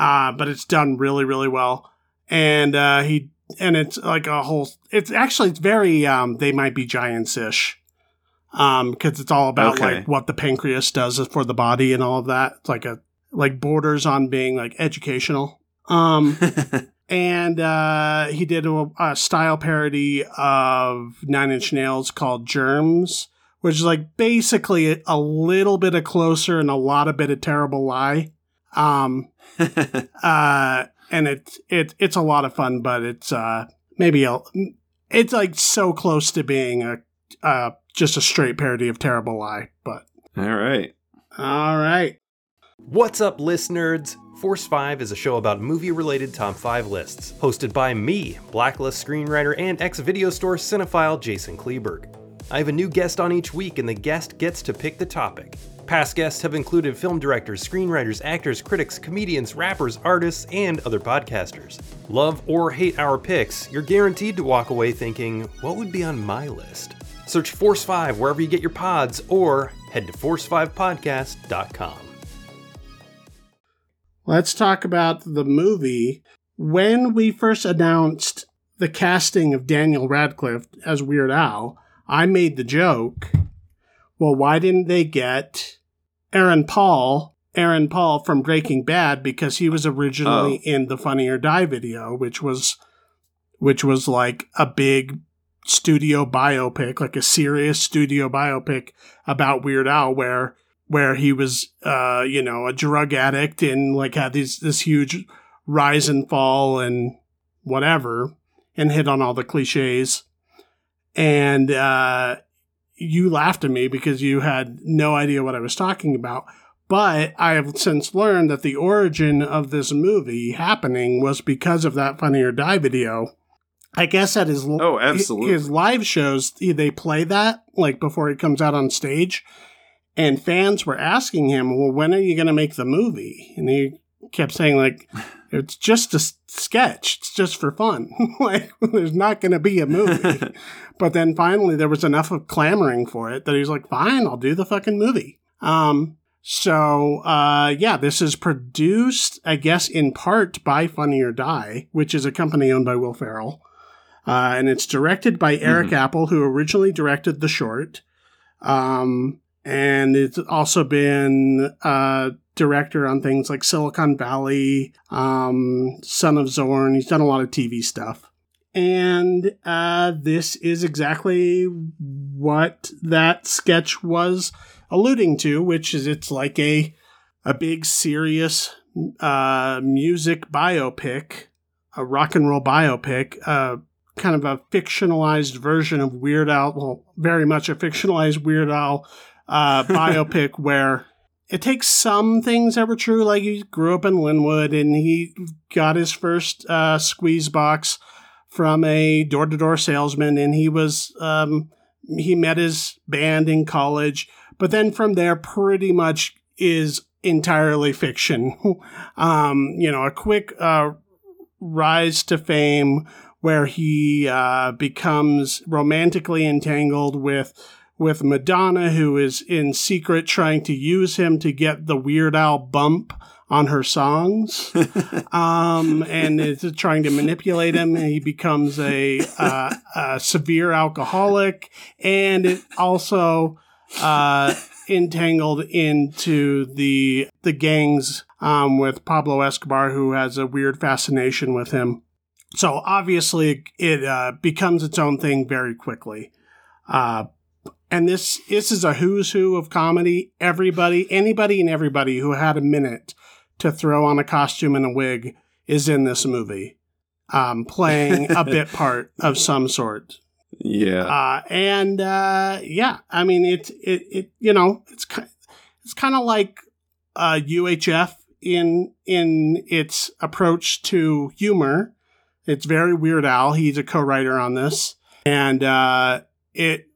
Uh, but it's done really, really well. And uh, he and it's like a whole it's actually it's very um, They Might Be Giants-ish. Um, because it's all about okay. like what the pancreas does for the body and all of that. It's like a like borders on being like educational. Um, and uh, he did a, a style parody of Nine Inch Nails called Germs, which is like basically a, a little bit of Closer and a lot of bit of Terrible Lie. Um, uh, and it's it it's a lot of fun, but it's uh maybe a, it's like so close to being a uh. Just a straight parody of Terrible Lie, but... All right. All right. What's up, list nerds? Force five is a show about movie-related top five lists, hosted by me, Blacklist screenwriter and ex-video store cinephile Jason Kleberg. I have a new guest on each week, and the guest gets to pick the topic. Past guests have included film directors, screenwriters, actors, critics, comedians, rappers, artists, and other podcasters. Love or hate our picks, you're guaranteed to walk away thinking, what would be on my list? Search Force five wherever you get your pods, or head to force five podcast dot com. Let's talk about the movie. When we first announced the casting of Daniel Radcliffe as Weird Al, I made the joke, well, why didn't they get Aaron Paul, Aaron Paul from Breaking Bad, because he was originally oh. in the Funny or Die video, which was, which was like a big studio biopic, like a serious studio biopic about Weird Al, where where he was, uh, you know, a drug addict and like had these this huge rise and fall and whatever, and hit on all the cliches. And uh, you laughed at me because you had no idea what I was talking about. But I have since learned that the origin of this movie happening was because of that Funny or Die video. I guess at his oh, absolutely. his live shows, they play that like before he comes out on stage. And fans were asking him, well, when are you going to make the movie? And he kept saying, like, it's just a sketch. It's just for fun. Like, there's not going to be a movie. But then finally there was enough of clamoring for it that he was like, fine, I'll do the fucking movie. Um, so, uh, yeah, this is produced, I guess, in part by Funny or Die, which is a company owned by Will Ferrell. Uh, and it's directed by Eric mm-hmm. Apple, who originally directed the short. Um... And it's also been uh, director on things like Silicon Valley, um, Son of Zorn. He's done a lot of T V stuff. And uh, this is exactly what that sketch was alluding to, which is it's like a a big, serious uh, music biopic, a rock and roll biopic, uh, kind of a fictionalized version of Weird Al, well, very much a fictionalized Weird Al uh, biopic where it takes some things that were true. Like he grew up in Linwood and he got his first, uh, squeeze box from a door to door salesman. And he was, um, he met his band in college, but then from there pretty much is entirely fiction. um, you know, a quick, uh, rise to fame where he, uh, becomes romantically entangled with, with Madonna, who is in secret trying to use him to get the Weird Al bump on her songs, um, and is trying to manipulate him. And he becomes a, uh, a severe alcoholic, and it also uh, entangled into the the gangs um, with Pablo Escobar, who has a weird fascination with him. So obviously, it uh, becomes its own thing very quickly. Uh, And this this is a who's who of comedy. Everybody, anybody and everybody who had a minute to throw on a costume and a wig is in this movie, um, playing a bit part of some sort. Yeah. Uh, and, uh, yeah, I mean, it, it, it you know, it's, it's kind of like uh, U H F in in its approach to humor. It's very Weird Al. He's a co-writer on this. And uh, it...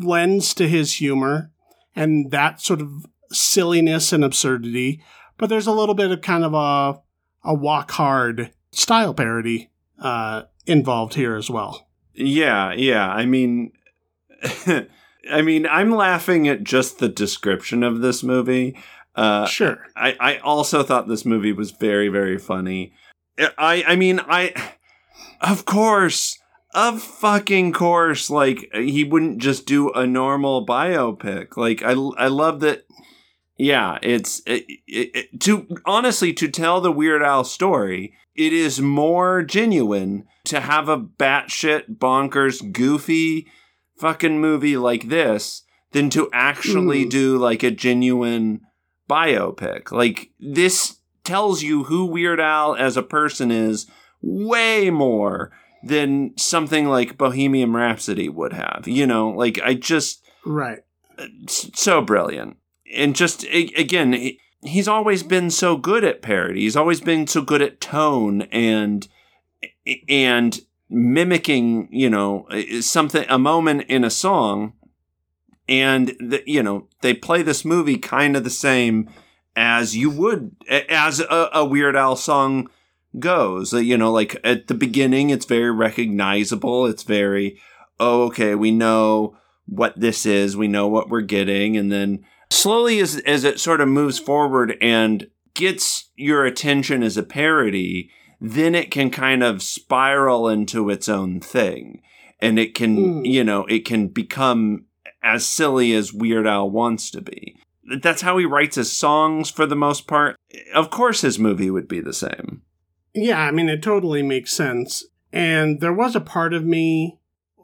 lends to his humor and that sort of silliness and absurdity, but there's a little bit of kind of a a walk hard style parody uh involved here as well. Yeah, yeah. I mean, I mean, I'm laughing at just the description of this movie. Uh, sure. I, I also thought this movie was very, very funny. I I mean, I of course. Of fucking course, like, he wouldn't just do a normal biopic. Like, I, I love that, yeah, it's, it, it, it, to, honestly, to tell the Weird Al story, it is more genuine to have a batshit, bonkers, goofy fucking movie like this than to actually mm. do, like, a genuine biopic. Like, this tells you who Weird Al as a person is way more than something like Bohemian Rhapsody would have, you know, like I just, right. So brilliant. And just, again, he's always been so good at parody. He's always been so good at tone and, and mimicking, you know, something, a moment in a song And, the, you know, they play this movie kind of the same as you would, as a, a Weird Al song goes. You know, like at the beginning, it's very recognizable. It's very, oh, okay, we know what this is. We know what we're getting. And then slowly as, as it sort of moves forward and gets your attention as a parody, then it can kind of spiral into its own thing. And it can, mm. you know, it can become as silly as Weird Al wants to be. That's how he writes his songs for the most part. Of course his movie would be the same. Yeah, I mean, it totally makes sense. And there was a part of me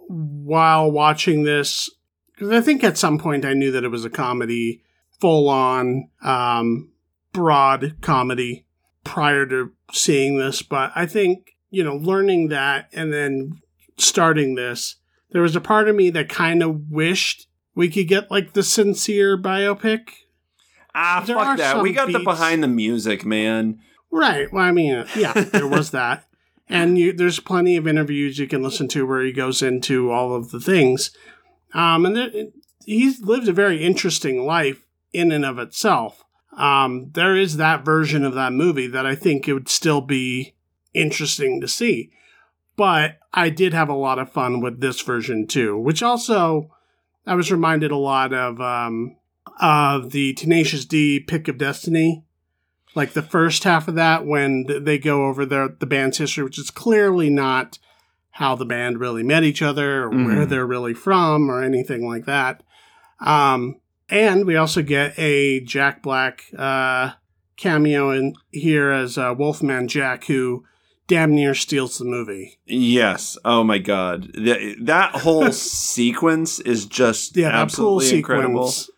while watching this, because I think at some point I knew that it was a comedy, full-on, um, broad comedy prior to seeing this. But I think, you know, learning that and then starting this, there was a part of me that kind of wished we could get, like, the sincere biopic. Ah, fuck that. We got beats. The behind the music, man. Right. Well, I mean, yeah, there was that. And you, there's plenty of interviews you can listen to where he goes into all of the things. Um, and there, he's lived a very interesting life in and of itself. Um, there is that version of that movie that I think it would still be interesting to see. But I did have a lot of fun with this version too, which also I was reminded a lot of um, of the Tenacious D Pick of Destiny, like the first half of that when they go over their, the band's history, which is clearly not how the band really met each other or mm. where they're really from or anything like that. Um, and we also get a Jack Black uh, cameo in here as uh, Wolfman Jack, who damn near steals the movie. Yes. Oh my God. Th- that whole sequence is just yeah, absolutely incredible. Sequence.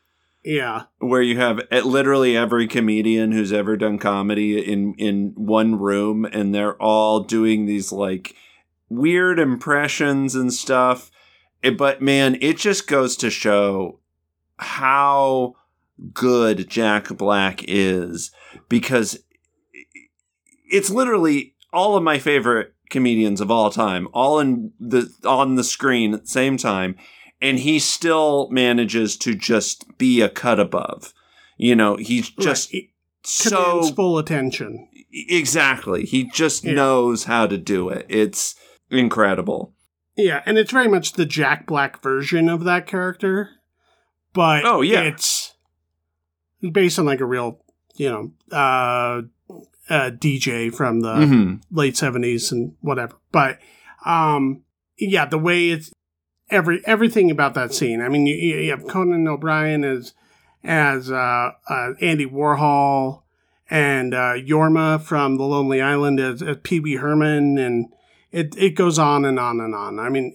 Yeah. Where you have literally every comedian who's ever done comedy in, in one room, and they're all doing these like weird impressions and stuff. It, but man, it just goes to show how good Jack Black is, because it's literally all of my favorite comedians of all time, all in the on the screen at the same time, and he still manages to just be a cut above. You know, he's just right. he so commands full attention. Exactly, he just yeah. knows how to do it. It's incredible. Yeah, and it's very much the Jack Black version of that character, but oh yeah, it's based on like a real, you know, uh, Uh, D J from the mm-hmm. late seventies and whatever. But, um, yeah, the way it's every everything about that scene. I mean, you, you have Conan O'Brien as as uh, uh, Andy Warhol, and uh, Yorma from The Lonely Island as, as Pee Wee Herman, and it, it goes on and on and on. I mean,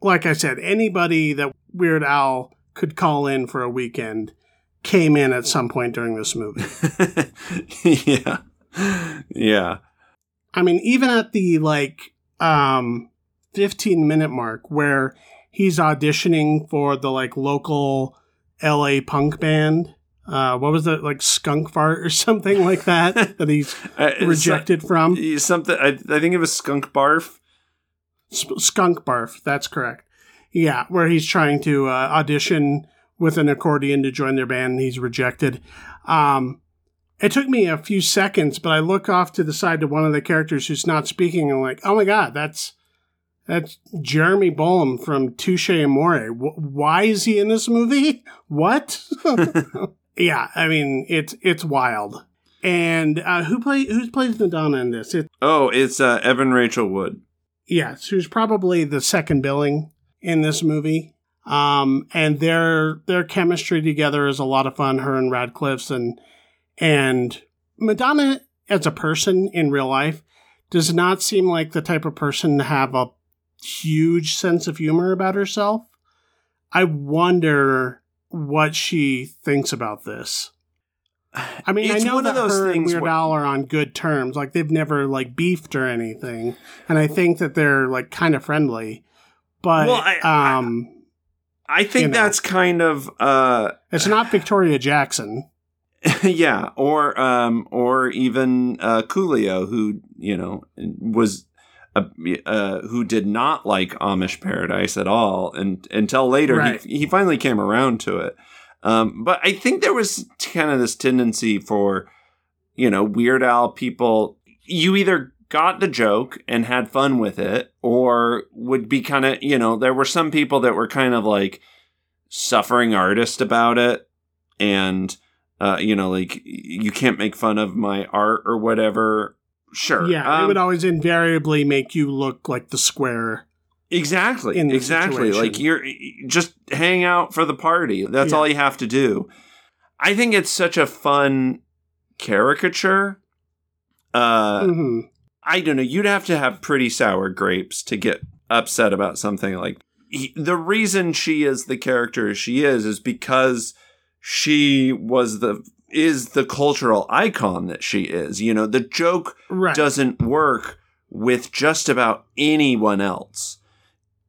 like I said, anybody that Weird Al could call in for a weekend came in at some point during this movie. Yeah. Yeah. I mean, even at the, like, um, fifteen-minute mark where he's auditioning for the, like, local L A punk band. Uh, what was that? Like, Skunk Fart or something like that that he's uh, rejected so, from? Something. I, I think it was Skunk Barf. Sp- Skunk Barf. That's correct. Yeah, where he's trying to uh, audition with an accordion to join their band, and he's rejected. Um... It took me a few seconds, but I look off to the side to one of the characters who's not speaking, and I'm like, oh my God, that's that's Jeremy Bolam from Touche Amore. W- why is he in this movie? What? Yeah, I mean, it's it's wild. And uh, who play, who plays Madonna in this? It, oh, it's uh, Evan Rachel Wood. Yes, who's probably the second billing in this movie. Um, and their their chemistry together is a lot of fun, her and Radcliffe's, and... And Madonna, as a person in real life, does not seem like the type of person to have a huge sense of humor about herself. I wonder what she thinks about this. I mean, it's I know one that of those her things and Weird Al are on good terms. Like, they've never, like, beefed or anything. And I think that they're, like, kind of friendly. But, well, I, um... I, I think you know, that's kind of... Uh, it's not Victoria Jackson. Yeah, or um, or even uh, Coolio, who, you know, was uh, who did not like Amish Paradise at all, and until later, right. he, he finally came around to it. Um, but I think there was kind of this tendency for, you know, Weird Al people, you either got the joke and had fun with it, or would be kind of, you know, there were some people that were kind of like suffering artist about it. And, uh, you know, like, you can't make fun of my art or whatever. Sure. Yeah, um, it would always invariably make you look like the square. Exactly. In the exactly. situation. Like, you're just hang out for the party. That's yeah. all you have to do. I think it's such a fun caricature. Uh, mm-hmm. I don't know. You'd have to have pretty sour grapes to get upset about something like he, the reason she is the character she is is because she was the is the cultural icon that she is. You know, the joke right. doesn't work with just about anyone else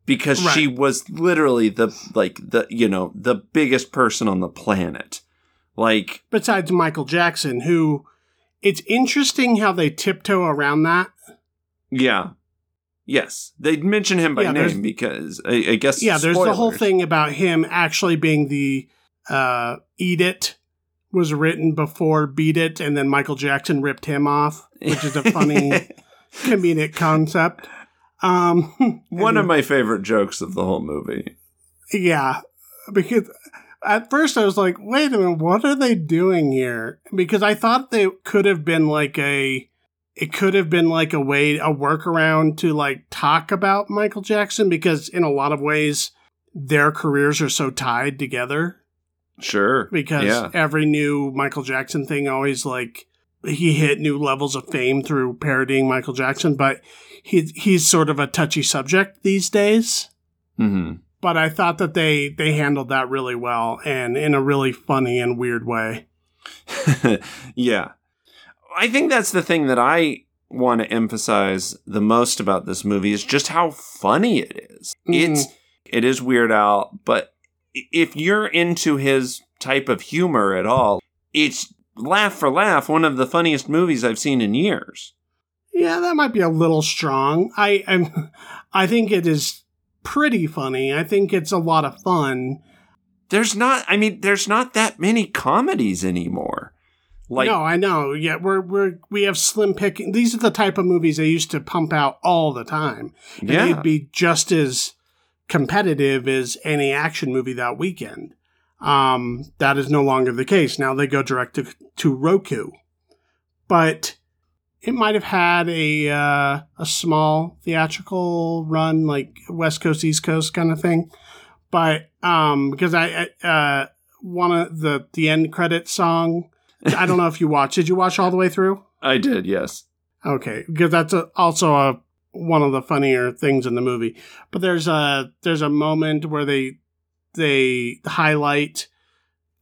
because right. she was literally the like the you know the biggest person on the planet. Like besides Michael Jackson, who it's interesting how they tiptoe around that. Yeah. Yes, they mention him by yeah, name because I, I guess yeah. There's spoilers. The whole thing about him actually being the. Uh, Eat It was written before Beat It, and then Michael Jackson ripped him off, which is a funny comedic concept. Um, One and, of my favorite jokes of the whole movie. Yeah, because at first I was like, wait a minute, what are they doing here? Because I thought they could have been like a, it could have been like a way, a workaround to like talk about Michael Jackson, because in a lot of ways their careers are so tied together. Sure. Because yeah. every new Michael Jackson thing always, like, he hit new levels of fame through parodying Michael Jackson, but he he's sort of a touchy subject these days. Mm-hmm. But I thought that they, they handled that really well and in a really funny and weird way. Yeah. I think that's the thing that I want to emphasize the most about this movie is just how funny it is. Mm-hmm. It's, it is Weird Al, but... if you're into his type of humor at all, it's laugh for laugh, one of the funniest movies I've seen in years. Yeah, that might be a little strong. I I'm, I think it is pretty funny. I think it's a lot of fun. There's not, I mean, there's not that many comedies anymore. Like, no, I know. Yeah, we're we're we have slim picking. These are the type of movies they used to pump out all the time. And yeah, they'd be just as competitive as any action movie that weekend. Um, that is no longer the case. Now they go direct to, to Roku. But it might have had a uh, a small theatrical run, like West Coast, East Coast kind of thing. But um, because I, I uh, one of the, the end credits song, I don't know if you watched. Did you watch all the way through? I did, yes. Okay, because that's a, also a one of the funnier things in the movie. But there's a there's a moment where they they highlight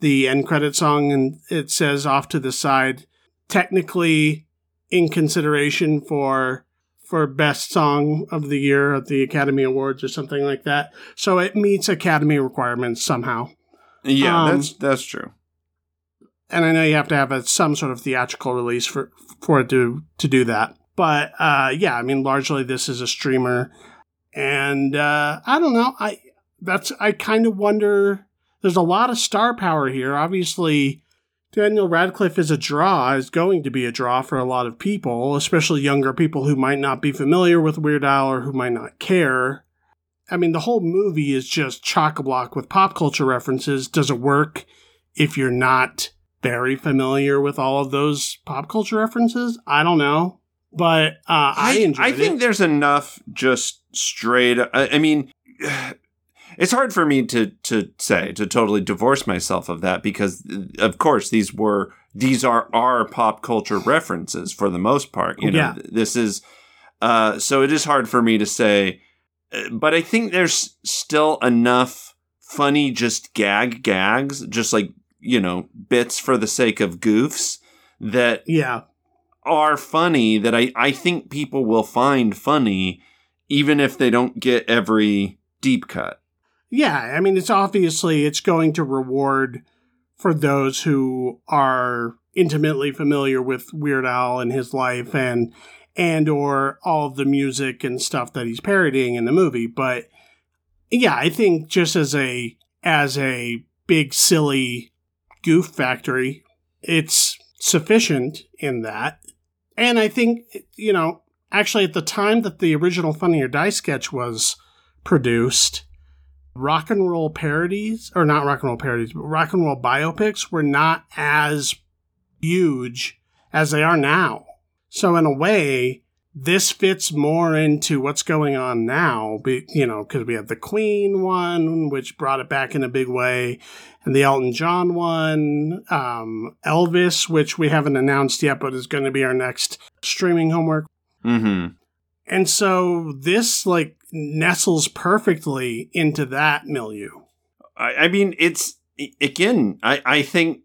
the end credit song, and it says off to the side, technically in consideration for for best song of the year at the Academy Awards or something like that. So it meets Academy requirements somehow. Yeah, um, that's that's true. And I know you have to have a, some sort of theatrical release for for it to to do that. But, uh, yeah, I mean, largely this is a streamer, and, uh, I don't know. I, that's, I kind of wonder, there's a lot of star power here. Obviously, Daniel Radcliffe is a draw, is going to be a draw for a lot of people, especially younger people who might not be familiar with Weird Al or who might not care. I mean, the whole movie is just chock-a-block with pop culture references. Does it work if you're not very familiar with all of those pop culture references? I don't know. But uh, I enjoyed I, I think it. There's enough just straight. I, I mean, it's hard for me to to say to totally divorce myself of that because, of course, these were these are our pop culture references for the most part. You know, yeah. this is uh, so it is hard for me to say, but I think there's still enough funny just gag gags, just like you know bits for the sake of goofs that yeah. are funny that I, I think people will find funny even if they don't get every deep cut. Yeah, I mean, it's obviously it's going to reward for those who are intimately familiar with Weird Al and his life and and or all of the music and stuff that he's parodying in the movie. But yeah, I think just as a as a big silly goof factory, it's sufficient in that. And I think, you know, actually at the time that the original Funny or Die sketch was produced, rock and roll parodies, or not rock and roll parodies, but rock and roll biopics were not as huge as they are now. So in a way, this fits more into what's going on now, you know, because we have the Queen one, which brought it back in a big way, and the Elton John one, um, Elvis, which we haven't announced yet, but is going to be our next streaming homework. Mm-hmm. And so this, like, nestles perfectly into that milieu. I, I mean, it's, again, I, I think,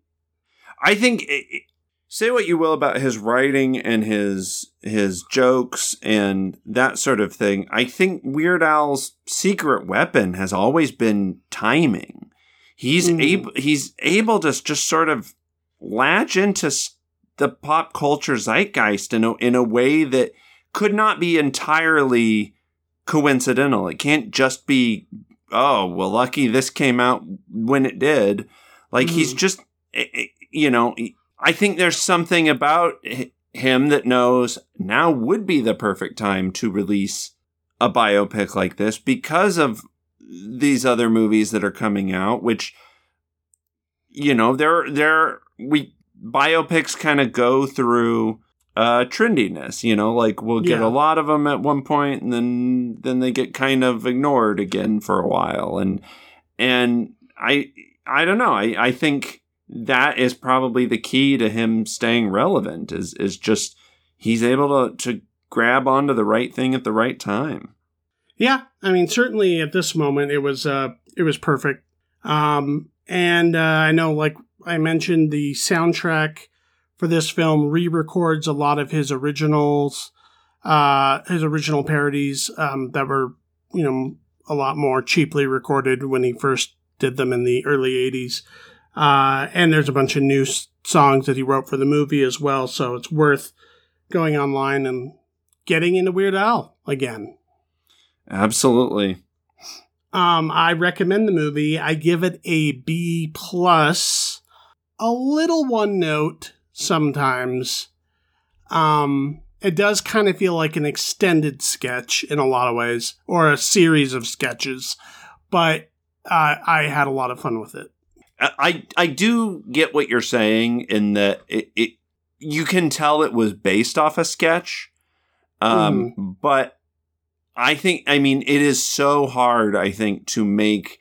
I think... It, say what you will about his writing and his his jokes and that sort of thing, I think Weird Al's secret weapon has always been timing. He's mm. able he's able to just sort of latch into the pop culture zeitgeist in a, in a way that could not be entirely coincidental. It can't just be, oh, well, lucky this came out when it did. Like, mm. he's just, you know... I think there's something about him that knows now would be the perfect time to release a biopic like this because of these other movies that are coming out, which, you know, they're, they're, we, biopics kind of go through uh, trendiness, you know, like we'll get yeah. a lot of them at one point and then, then they get kind of ignored again for a while. And, and I, I don't know. I, I think, that is probably the key to him staying relevant is, is just he's able to, to grab onto the right thing at the right time. Yeah. I mean, certainly at this moment, it was uh, it was perfect. Um, and uh, I know, like I mentioned, the soundtrack for this film re-records a lot of his originals, uh, his original parodies um, that were, you know, a lot more cheaply recorded when he first did them in the early eighties. Uh, and there's a bunch of new s- songs that he wrote for the movie as well, so it's worth going online and getting into Weird Al again. Absolutely. Um, I recommend the movie. I give it a B plus, a little one note sometimes. Um, it does kind of feel like an extended sketch in a lot of ways, or a series of sketches, but uh, I had a lot of fun with it. I, I do get what you're saying in that it, it you can tell it was based off a sketch, um, mm. but I think, I mean, it is so hard, I think, to make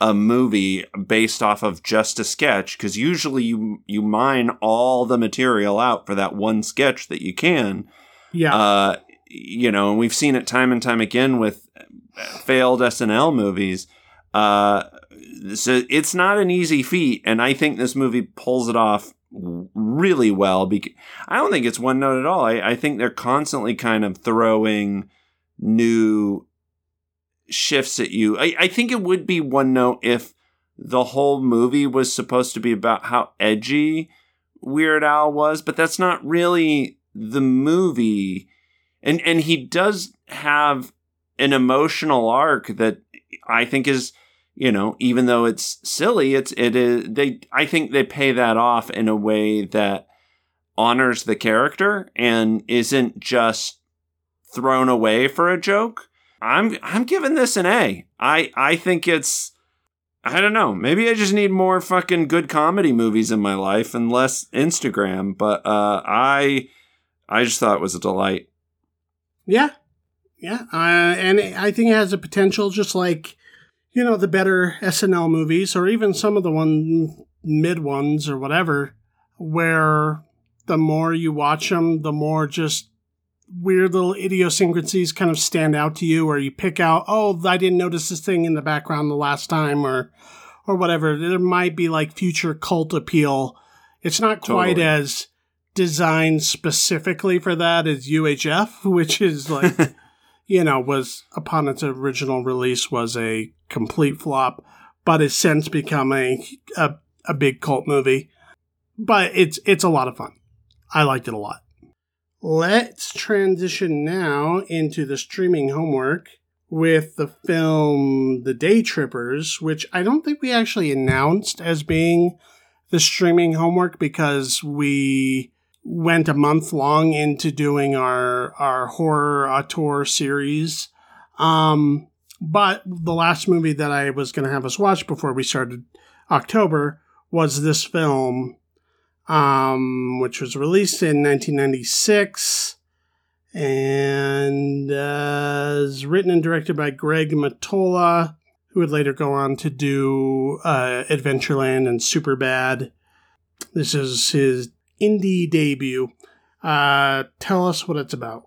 a movie based off of just a sketch because usually you, you mine all the material out for that one sketch that you can. Yeah. Uh, you know, and we've seen it time and time again with failed S N L movies. Uh, So it's not an easy feat, and I think this movie pulls it off really well. Because I don't think it's one note at all. I, I think they're constantly kind of throwing new shifts at you. I, I think it would be one note if the whole movie was supposed to be about how edgy Weird Al was, but that's not really the movie. And and he does have an emotional arc that I think is... You know, even though it's silly, it's it is they. I think they pay that off in a way that honors the character and isn't just thrown away for a joke. I'm I'm giving this an A. I I think it's. I don't know. Maybe I just need more fucking good comedy movies in my life and less Instagram. But uh, I I just thought it was a delight. Yeah, yeah, uh, and I think it has a potential, just like. You know, the better S N L movies, or even some of the one mid ones or whatever, where the more you watch them, the more just weird little idiosyncrasies kind of stand out to you, or you pick out, oh, I didn't notice this thing in the background the last time, or or whatever. There might be like future cult appeal. It's not quite totally. As designed specifically for that as U H F, which is like... you know, was upon its original release was a complete flop, but has since become a, a a big cult movie. But it's it's a lot of fun. I liked it a lot. Let's transition now into the streaming homework with the film The Day Trippers, which I don't think we actually announced as being the streaming homework because we went a month long into doing our, our horror auteur series. Um, but the last movie that I was going to have us watch before we started October was this film, um, which was released in nineteen ninety-six and uh, is written and directed by Greg Mottola, who would later go on to do uh, Adventureland and Superbad. This is his indie debut. Uh, tell us what it's about.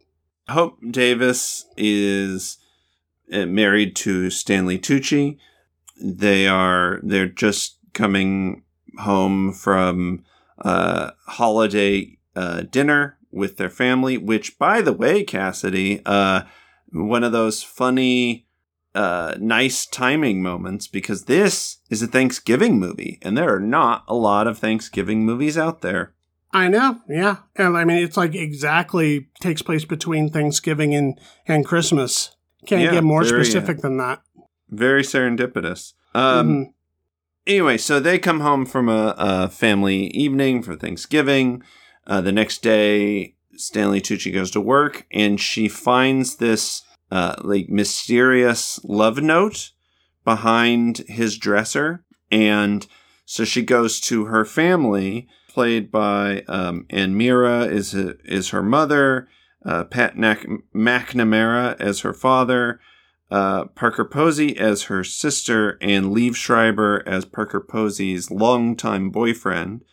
Hope Davis is married to Stanley Tucci. They are they're just coming home from a holiday uh, dinner with their family, which, by the way, Cassidy, uh, one of those funny, uh, nice timing moments, because this is a Thanksgiving movie, and there are not a lot of Thanksgiving movies out there. I know, yeah. And I mean, it's like exactly takes place between Thanksgiving and, and Christmas. Can't yeah, get more very, specific uh, than that. Very serendipitous. Um, mm-hmm. Anyway, so they come home from a, a family evening for Thanksgiving. Uh, the next day, Stanley Tucci goes to work, and she finds this uh, like mysterious love note behind his dresser. And so she goes to her family, played by um, Ann Mira is a, is her mother, uh, Pat Mac- McNamara as her father, uh, Parker Posey as her sister, and Liev Schreiber as Parker Posey's longtime boyfriend,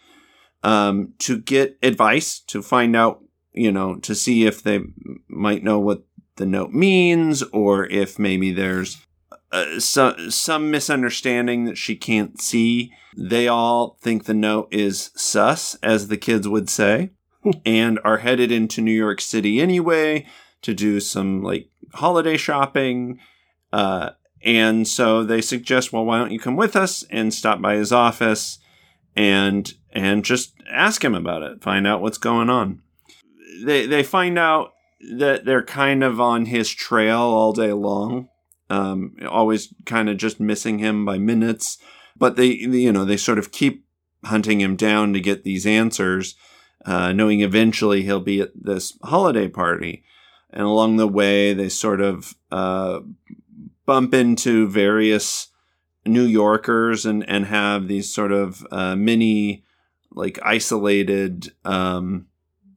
um, to get advice, to find out, you know, to see if they might know what the note means, or if maybe there's Uh, so, some misunderstanding that she can't see. They all think the note is sus, as the kids would say, and are headed into New York City anyway to do some like holiday shopping. Uh, and so they suggest, well, why don't you come with us and stop by his office and and just ask him about it, find out what's going on. They they find out that they're kind of on his trail all day long. Um, always kind of just missing him by minutes, but they, you know, they sort of keep hunting him down to get these answers, uh, knowing eventually he'll be at this holiday party. And along the way, they sort of, uh, bump into various New Yorkers and, and have these sort of, uh, mini, like isolated, um,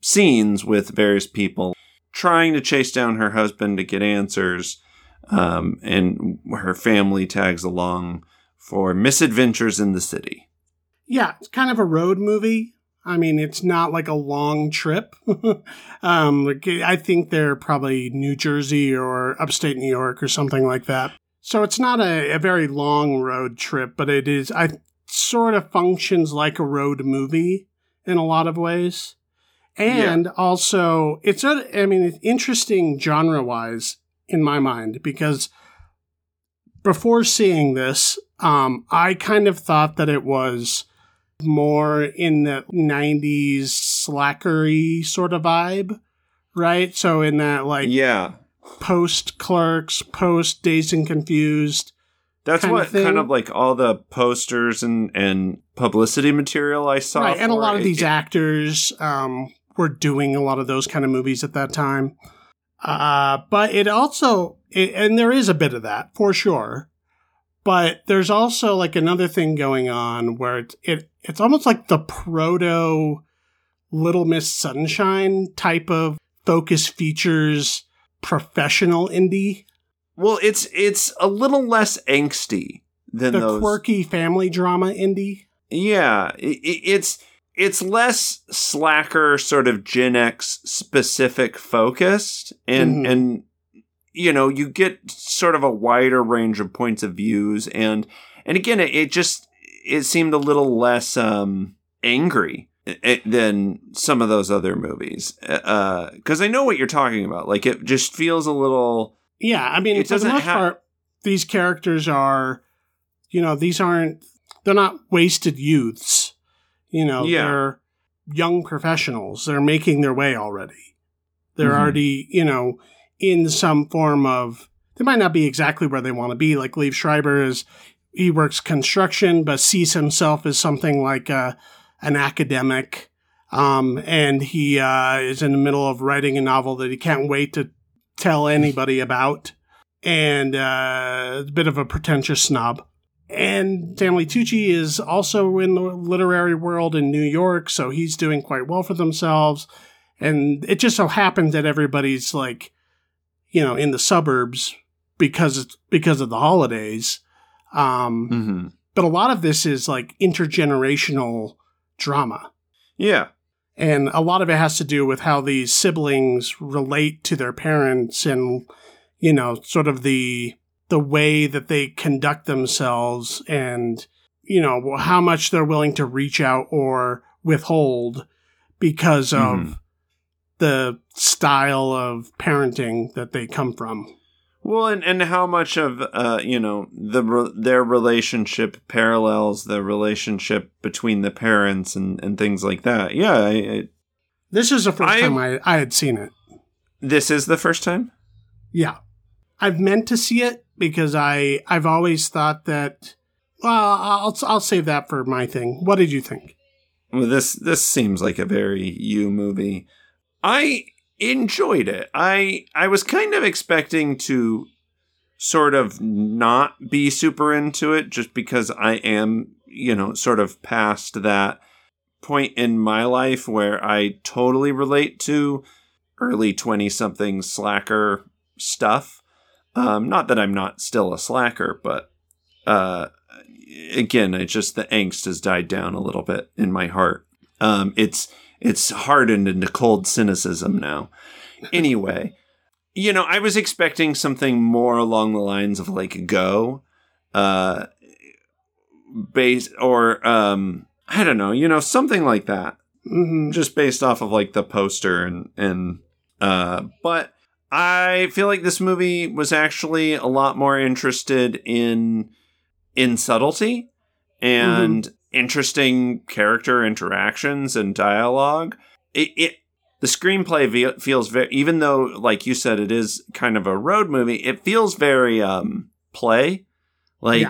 scenes with various people trying to chase down her husband to get answers. Um, and her family tags along for misadventures in the city. Yeah, it's kind of a road movie. I mean, it's not like a long trip. um, like I think they're probably New Jersey or upstate New York or something like that. So it's not a, a very long road trip, but it is. I sort of functions like a road movie in a lot of ways, and yeah. also it's a. I mean, it's interesting genre-wise. In my mind, because before seeing this, um, I kind of thought that it was more in the nineties slackery sort of vibe, right? So in that like yeah, post Clerks, post Dazed and Confused. That's kind what of kind of like all the posters and, and publicity material I saw. Right, and a lot it. of these actors um, were doing a lot of those kind of movies at that time. Uh, but it also, it, and there is a bit of that for sure, but there's also like another thing going on where it, it it's almost like the proto Little Miss Sunshine type of focus features professional indie. Well, it's, it's a little less angsty than the those. quirky family drama indie. Yeah. It, it's, It's less slacker, sort of Gen X specific focused, and mm. and you know you get sort of a wider range of points of views, and and again it, it just it seemed a little less um, angry than some of those other movies, because uh, I know what you're talking about. Like it just feels a little yeah. I mean, it for doesn't the most ha- part, these characters are, you know, these aren't they're not wasted youths. You know, yeah. They're young professionals. They're making their way already. They're mm-hmm. already, you know, in some form of, they might not be exactly where they want to be. Like Liev Schreiber is, he works construction, but sees himself as something like a, an academic. Um, and he uh, is in the middle of writing a novel that he can't wait to tell anybody about. And uh, a bit of a pretentious snob. And Stanley Tucci is also in the literary world in New York, so he's doing quite well for themselves. And it just so happens that everybody's like, you know, in the suburbs because it's because of the holidays. Um, mm-hmm. But a lot of this is like intergenerational drama. Yeah. And a lot of it has to do with how these siblings relate to their parents and, you know, sort of the the way that they conduct themselves and, you know, how much they're willing to reach out or withhold because of mm-hmm. the style of parenting that they come from. Well, and, and how much of, uh, you know, the re- their relationship parallels the relationship between the parents and, and things like that. Yeah. I, I, this is the first I, time I, I had seen it. This is the first time? Yeah. I've meant to see it because I, I've always thought that, well, I'll, I'll save that for my thing. What did you think? Well, this, this seems like a very you movie. I enjoyed it. I I was kind of expecting to sort of not be super into it just because I am, you know, sort of past that point in my life where I totally relate to early twenty-something slacker stuff. Um, not that I'm not still a slacker, but uh, again, it's just the angst has died down a little bit in my heart. Um, it's... It's hardened into cold cynicism now. Anyway, you know, I was expecting something more along the lines of like Go, uh, based or um, I don't know, you know, something like that, mm-hmm. just based off of like the poster and and. Uh, but I feel like this movie was actually a lot more interested in in subtlety and. Mm-hmm. Interesting character interactions and dialogue. It, it the screenplay ve- feels very, even though, like you said, it is kind of a road movie. It feels very um play. Like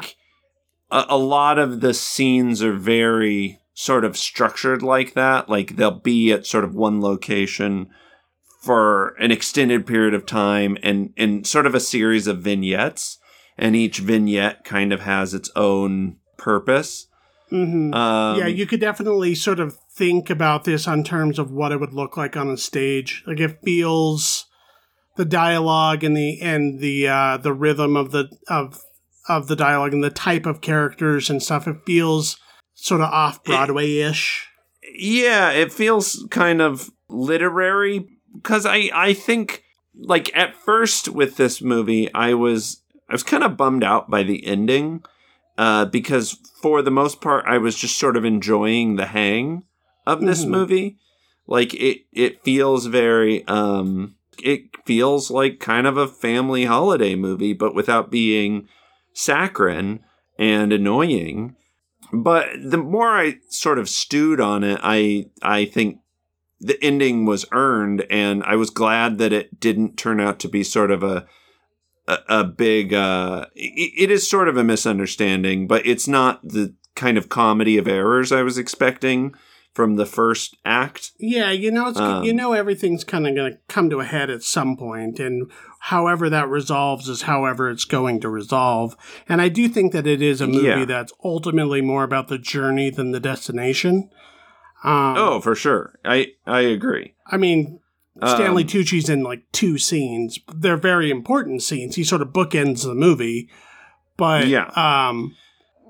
yeah. a, a lot of the scenes are very sort of structured like that. Like they'll be at sort of one location for an extended period of time, and and sort of a series of vignettes. And each vignette kind of has its own purpose. Mm-hmm. Um, yeah, you could definitely sort of think about this on terms of what it would look like on a stage. Like it feels the dialogue and the and the uh, the rhythm of the of of the dialogue and the type of characters and stuff. It feels sort of off Broadway-ish. Yeah, it feels kind of literary because I I think like at first with this movie I was I was kind of bummed out by the ending. Uh, because for the most part, I was just sort of enjoying the hang of this mm-hmm. movie. Like it, it feels very, um, it feels like kind of a family holiday movie, but without being saccharine and annoying. But the more I sort of stewed on it, I, I think the ending was earned, and I was glad that it didn't turn out to be sort of a, a big, uh, it is sort of a misunderstanding, but it's not the kind of comedy of errors I was expecting from the first act. Yeah, you know, it's, um, you know, everything's kind of going to come to a head at some point, and however that resolves is however it's going to resolve. And I do think that it is a movie yeah. that's ultimately more about the journey than the destination. Um, oh, for sure. I, I agree. I mean... Stanley um, Tucci's in like two scenes. They're very important scenes. He sort of bookends the movie, but yeah, um,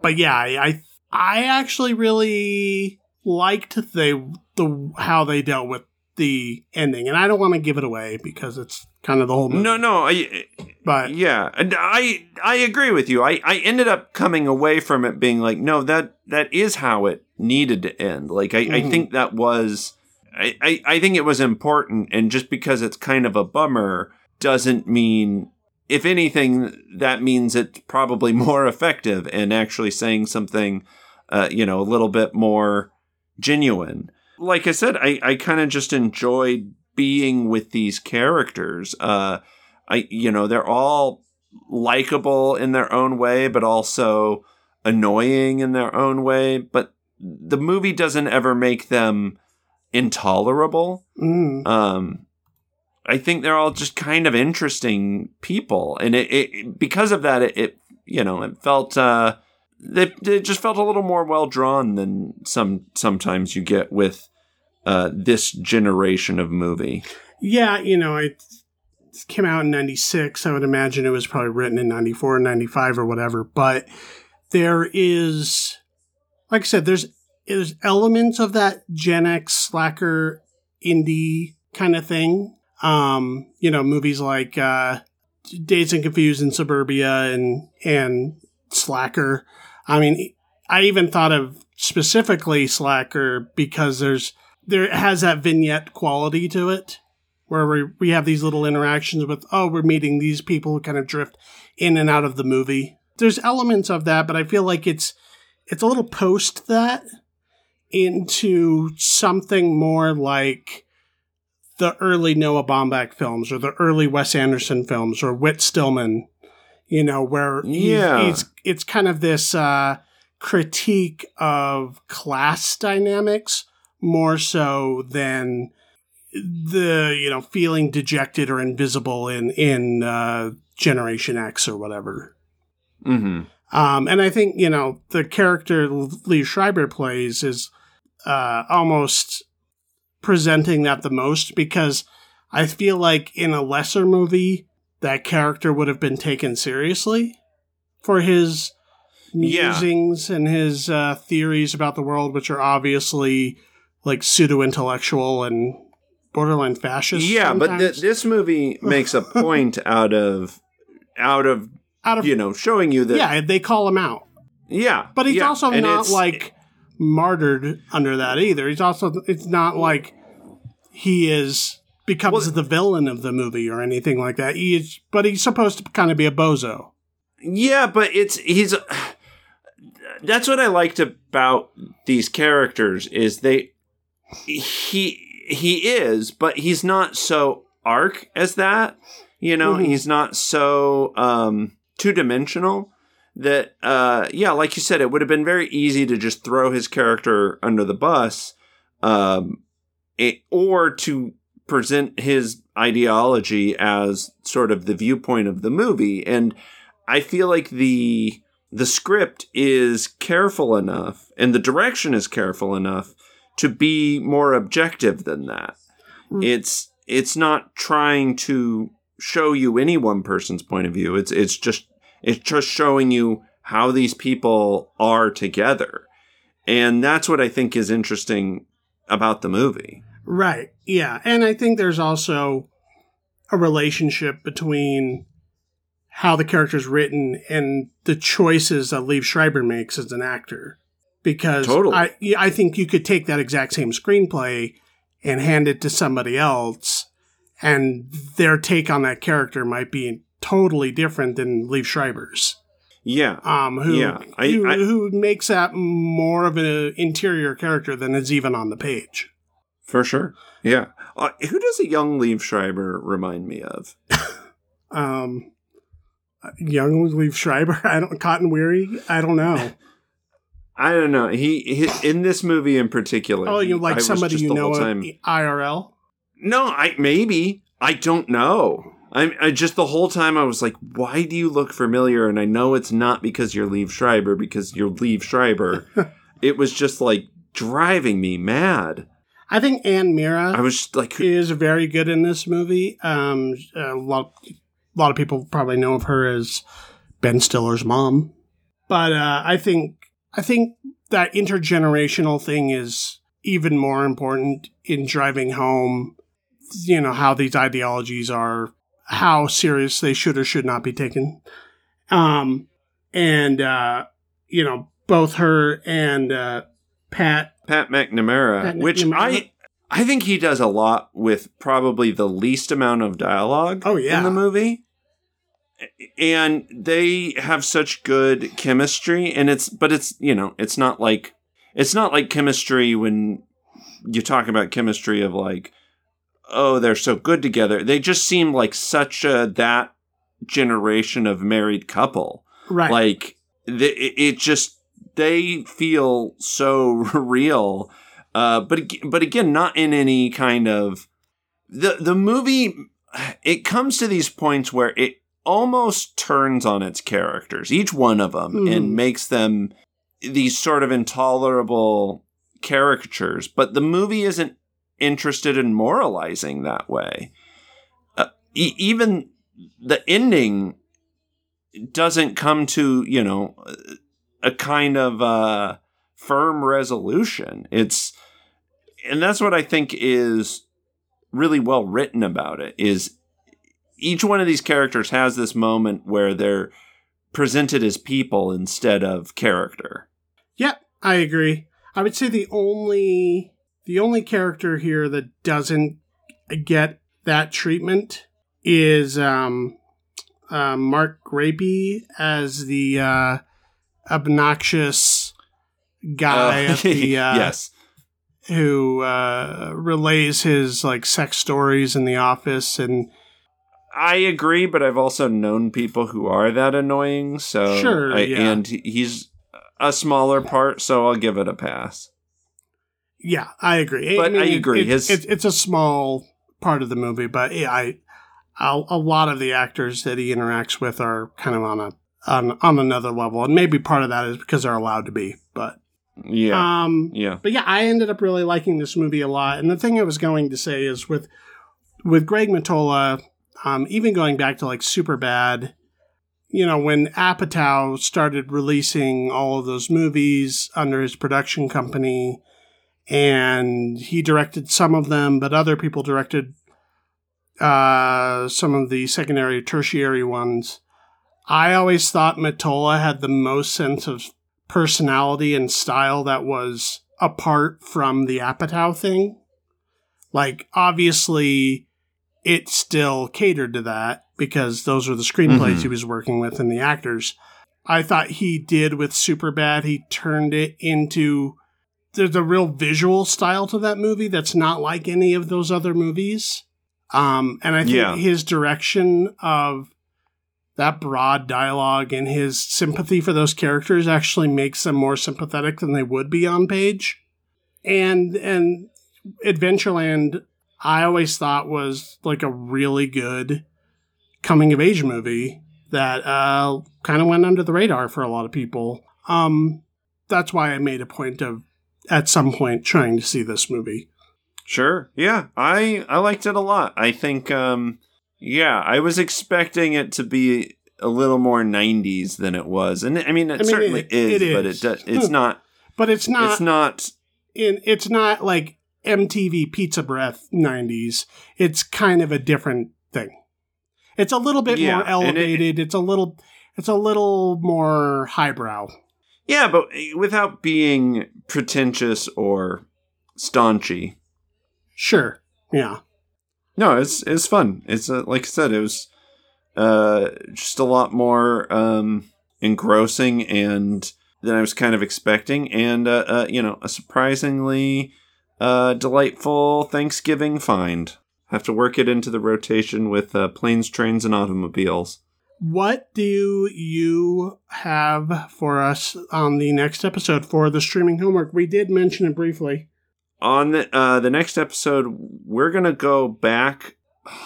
but yeah, I I actually really liked the the how they dealt with the ending, and I don't want to give it away because it's kind of the whole movie. No, no, I, but yeah, and I I agree with you. I, I ended up coming away from it being like, no, that that is how it needed to end. Like I, mm-hmm. I think that was. I, I think it was important, and just because it's kind of a bummer doesn't mean, if anything, that means it's probably more effective and actually saying something, uh, you know, a little bit more genuine. Like I said, I, I kind of just enjoyed being with these characters. Uh, I, you know, they're all likable in their own way, but also annoying in their own way. But the movie doesn't ever make them intolerable. Mm. Um, I think they're all just kind of interesting people. And it, it because of that, it, it you know, it felt... Uh, They, they just felt a little more well-drawn than some sometimes you get with uh, this generation of movie. Yeah, you know, it came out in ninety-six. I would imagine it was probably written in ninety-four or ninety-five or whatever. But there is, like I said, there's, there's elements of that Gen X slacker indie kind of thing. Um, you know, movies like uh, Dazed and Confused and Suburbia and and Slacker. I mean, I even thought of specifically Slacker because there's there has that vignette quality to it where we, we have these little interactions with, oh, we're meeting these people who kind of drift in and out of the movie. There's elements of that, but I feel like it's it's a little post that into something more like the early Noah Baumbach films or the early Wes Anderson films or Whit Stillman. You know, where yeah. he's, he's, it's kind of this uh, critique of class dynamics more so than the, you know, feeling dejected or invisible in, in uh, Generation X or whatever. Mm-hmm. Um, and I think, you know, the character Lee Schreiber plays is uh, almost presenting that the most because I feel like in a lesser movie, that character would have been taken seriously for his musings yeah. and his uh, theories about the world, which are obviously like pseudo-intellectual and borderline fascist. Yeah, sometimes. But th- this movie makes a point out of out of out of you know showing you that yeah they call him out. Yeah, but he's yeah. also and not like it, martyred under that either. He's also it's not like he is. Becomes well, the villain of the movie or anything like that. He is, but he's supposed to kind of be a bozo. Yeah, but it's he's. That's what I liked about these characters is they, he he is, but he's not so arc as that. You know, mm-hmm. he's not so um, two dimensional. That uh, yeah, like you said, it would have been very easy to just throw his character under the bus, um, it, or to. Present his ideology as sort of the viewpoint of the movie. And I feel like the the script is careful enough and the direction is careful enough to be more objective than that. Mm. It's it's not trying to show you any one person's point of view. It's it's just it's just showing you how these people are together. And that's what I think is interesting about the movie. Right, yeah. And I think there's also a relationship between how the character's written and the choices that Liev Schreiber makes as an actor. Because totally. I, I think you could take that exact same screenplay and hand it to somebody else, and their take on that character might be totally different than Liev Schreiber's. Yeah. Um, who, yeah. I, who, I, who makes that more of an interior character than is even on the page. For sure. Yeah. Uh, who does a young Liev Schreiber remind me of? um, young Liev Schreiber? I don't, Cotton Weary? I don't know. I don't know. He, he in this movie in particular. Oh, you like I somebody you know of I R L? No, I maybe. I don't know. I'm I just the whole time I was like, why do you look familiar? And I know it's not because you're Liev Schreiber, because you're Liev Schreiber. It was just like driving me mad. I think Ann Mira I was like, is very good in this movie. Um, a lot, a lot of people probably know of her as Ben Stiller's mom, but uh, I think I think that intergenerational thing is even more important in driving home, you know, how these ideologies are, how serious they should or should not be taken, um, and uh, you know, both her and uh, Pat. Pat McNamara, Pat which McNamara. I I think he does a lot with probably the least amount of dialogue oh, yeah. in the movie. And they have such good chemistry and it's but it's you know, it's not like it's not like chemistry when you talk about chemistry of like oh, they're so good together. They just seem like such a, that generation of married couple. Right. Like, they, it just, they feel so real. Uh, but, but again, not in any kind of, the, the movie, it comes to these points where it almost turns on its characters, each one of them, mm. and makes them these sort of intolerable caricatures. But the movie isn't interested in moralizing that way. Uh, e- even the ending doesn't come to, you know, a kind of uh, firm resolution. It's, and that's what I think is really well written about it, is each one of these characters has this moment where they're presented as people instead of character. Yep, I agree. I would say the only the only character here that doesn't get that treatment is um, uh, Mark Grapey as the uh, obnoxious guy uh, at the uh, yes. who uh, relays his like sex stories in the office. And I agree, but I've also known people who are that annoying. So sure, I, yeah. And he's a smaller part, so I'll give it a pass. Yeah, I agree. But I, mean, I agree. It, his... it, it's a small part of the movie, but yeah, I, I'll, a lot of the actors that he interacts with are kind of on a on, on another level, and maybe part of that is because they're allowed to be. But yeah, um, yeah. But yeah, I ended up really liking this movie a lot. And the thing I was going to say is with with Greg Mottola. Um, even going back to like Superbad, you know, when Apatow started releasing all of those movies under his production company, and he directed some of them, but other people directed uh, some of the secondary, tertiary ones. I always thought Mottola had the most sense of personality and style that was apart from the Apatow thing. Like, obviously, it still catered to that because those were the screenplays mm-hmm. he was working with and the actors. I thought he did with Superbad. He turned it into there's a real visual style to that movie that's not like any of those other movies. Um, and I think yeah. his direction of that broad dialogue and his sympathy for those characters actually makes them more sympathetic than they would be on page. And and Adventureland, I always thought was like a really good coming of age movie that uh, kind of went under the radar for a lot of people. Um, that's why I made a point of at some point trying to see this movie. Sure. Yeah. I, I liked it a lot. I think, um, yeah, I was expecting it to be a little more nineties than it was. And I mean, it I mean, certainly it, is, it is, but it does, it's not, but it's not, it's not, in, it's not like M T V Pizza Breath nineties. It's kind of a different thing. It's a little bit yeah, more elevated. It, it's a little it's a little more highbrow. Yeah, but without being pretentious or staunchy. Sure. Yeah. No, it's it's fun. It's uh, like I said, it was uh, just a lot more um, engrossing and than I was kind of expecting, and uh, uh, you know, a surprisingly A uh, delightful Thanksgiving find. Have to work it into the rotation with uh, Planes, Trains, and Automobiles. What do you have for us on the next episode for the streaming homework? We did mention it briefly. On the, uh, the next episode, we're going to go back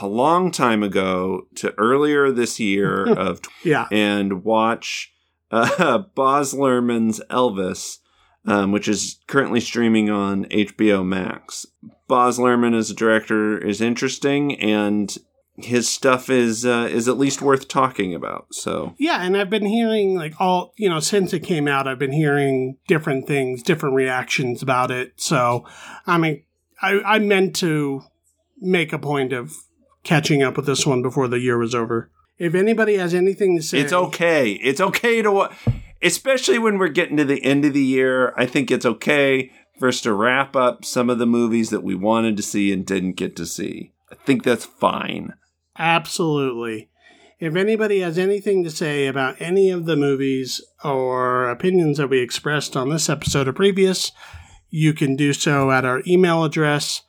a long time ago to earlier this year of tw- yeah. and watch uh, Baz Luhrmann's Elvis, Um, which is currently streaming on H B O Max. Baz Luhrmann as a director is interesting, and his stuff is uh, is at least worth talking about. So yeah, and I've been hearing like all you know since it came out, I've been hearing different things, different reactions about it. So I mean, I, I meant to make a point of catching up with this one before the year was over. If anybody has anything to say, it's okay. It's okay to watch. Especially when we're getting to the end of the year, I think it's okay for us to wrap up some of the movies that we wanted to see and didn't get to see. I think that's fine. Absolutely. If anybody has anything to say about any of the movies or opinions that we expressed on this episode or previous, you can do so at our email address,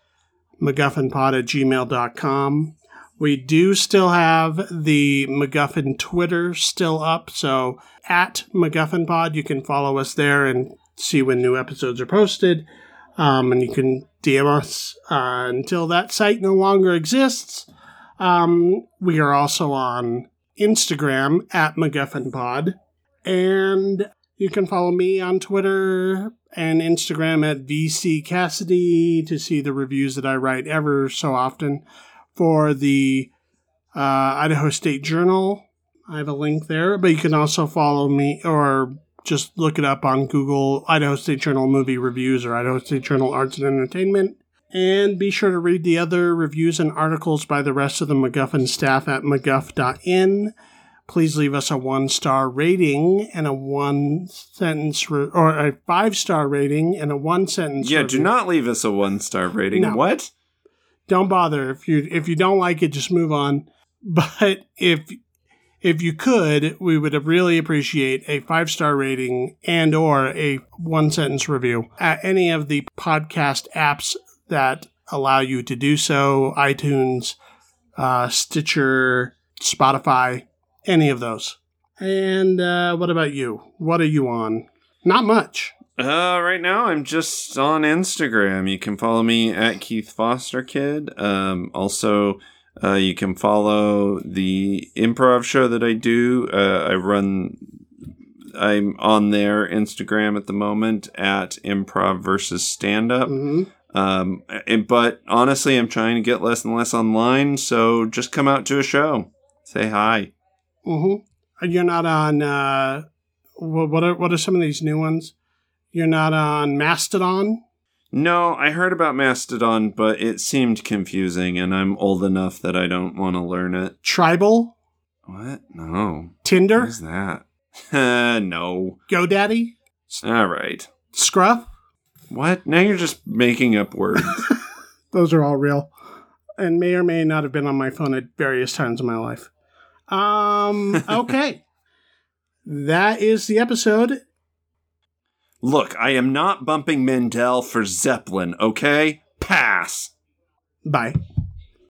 MacGuffinPod at gmail dot com. We do still have the MacGuffin Twitter still up, so at MacGuffinPod, you can follow us there and see when new episodes are posted, um, and you can D M us uh, until that site no longer exists. Um, we are also on Instagram at MacGuffinPod, and you can follow me on Twitter and Instagram at V C Cassidy to see the reviews that I write ever so often for the uh, Idaho State Journal. I have a link there, but you can also follow me or just look it up on Google, Idaho State Journal Movie Reviews or Idaho State Journal Arts and Entertainment. And be sure to read the other reviews and articles by the rest of the MacGuffin staff at MacGuff dot in. Please leave us a one-star rating and a one-sentence re- or a five-star rating and a one-sentence Yeah, review. Do not leave us a one-star rating. No. What? Don't bother. If you if you don't like it, just move on. But if if you could, we would really appreciate a five-star rating and or a one-sentence review at any of the podcast apps that allow you to do so. iTunes, uh, Stitcher, Spotify, any of those. And uh, what about you? What are you on? Not much. Uh, right now, I'm just on Instagram. You can follow me at Keith Foster Kid. Um, also, uh, you can follow the improv show that I do. Uh, I run. I'm on their Instagram at the moment at Improv versus Stand Up. Mm-hmm. Um, and, but honestly, I'm trying to get less and less online. So just come out to a show. Say hi. Mm-hmm. You're not on. Uh, what are what are some of these new ones? You're not on Mastodon? No, I heard about Mastodon, but it seemed confusing, and I'm old enough that I don't want to learn it. Tribal? What? No. Tinder? What is that? Uh, no. GoDaddy? All right. Scruff? What? Now you're just making up words. Those are all real, and may or may not have been on my phone at various times in my life. Um. Okay. That is the episode. Look, I am not bumping Mandel for Zeppelin, okay? Pass. Bye.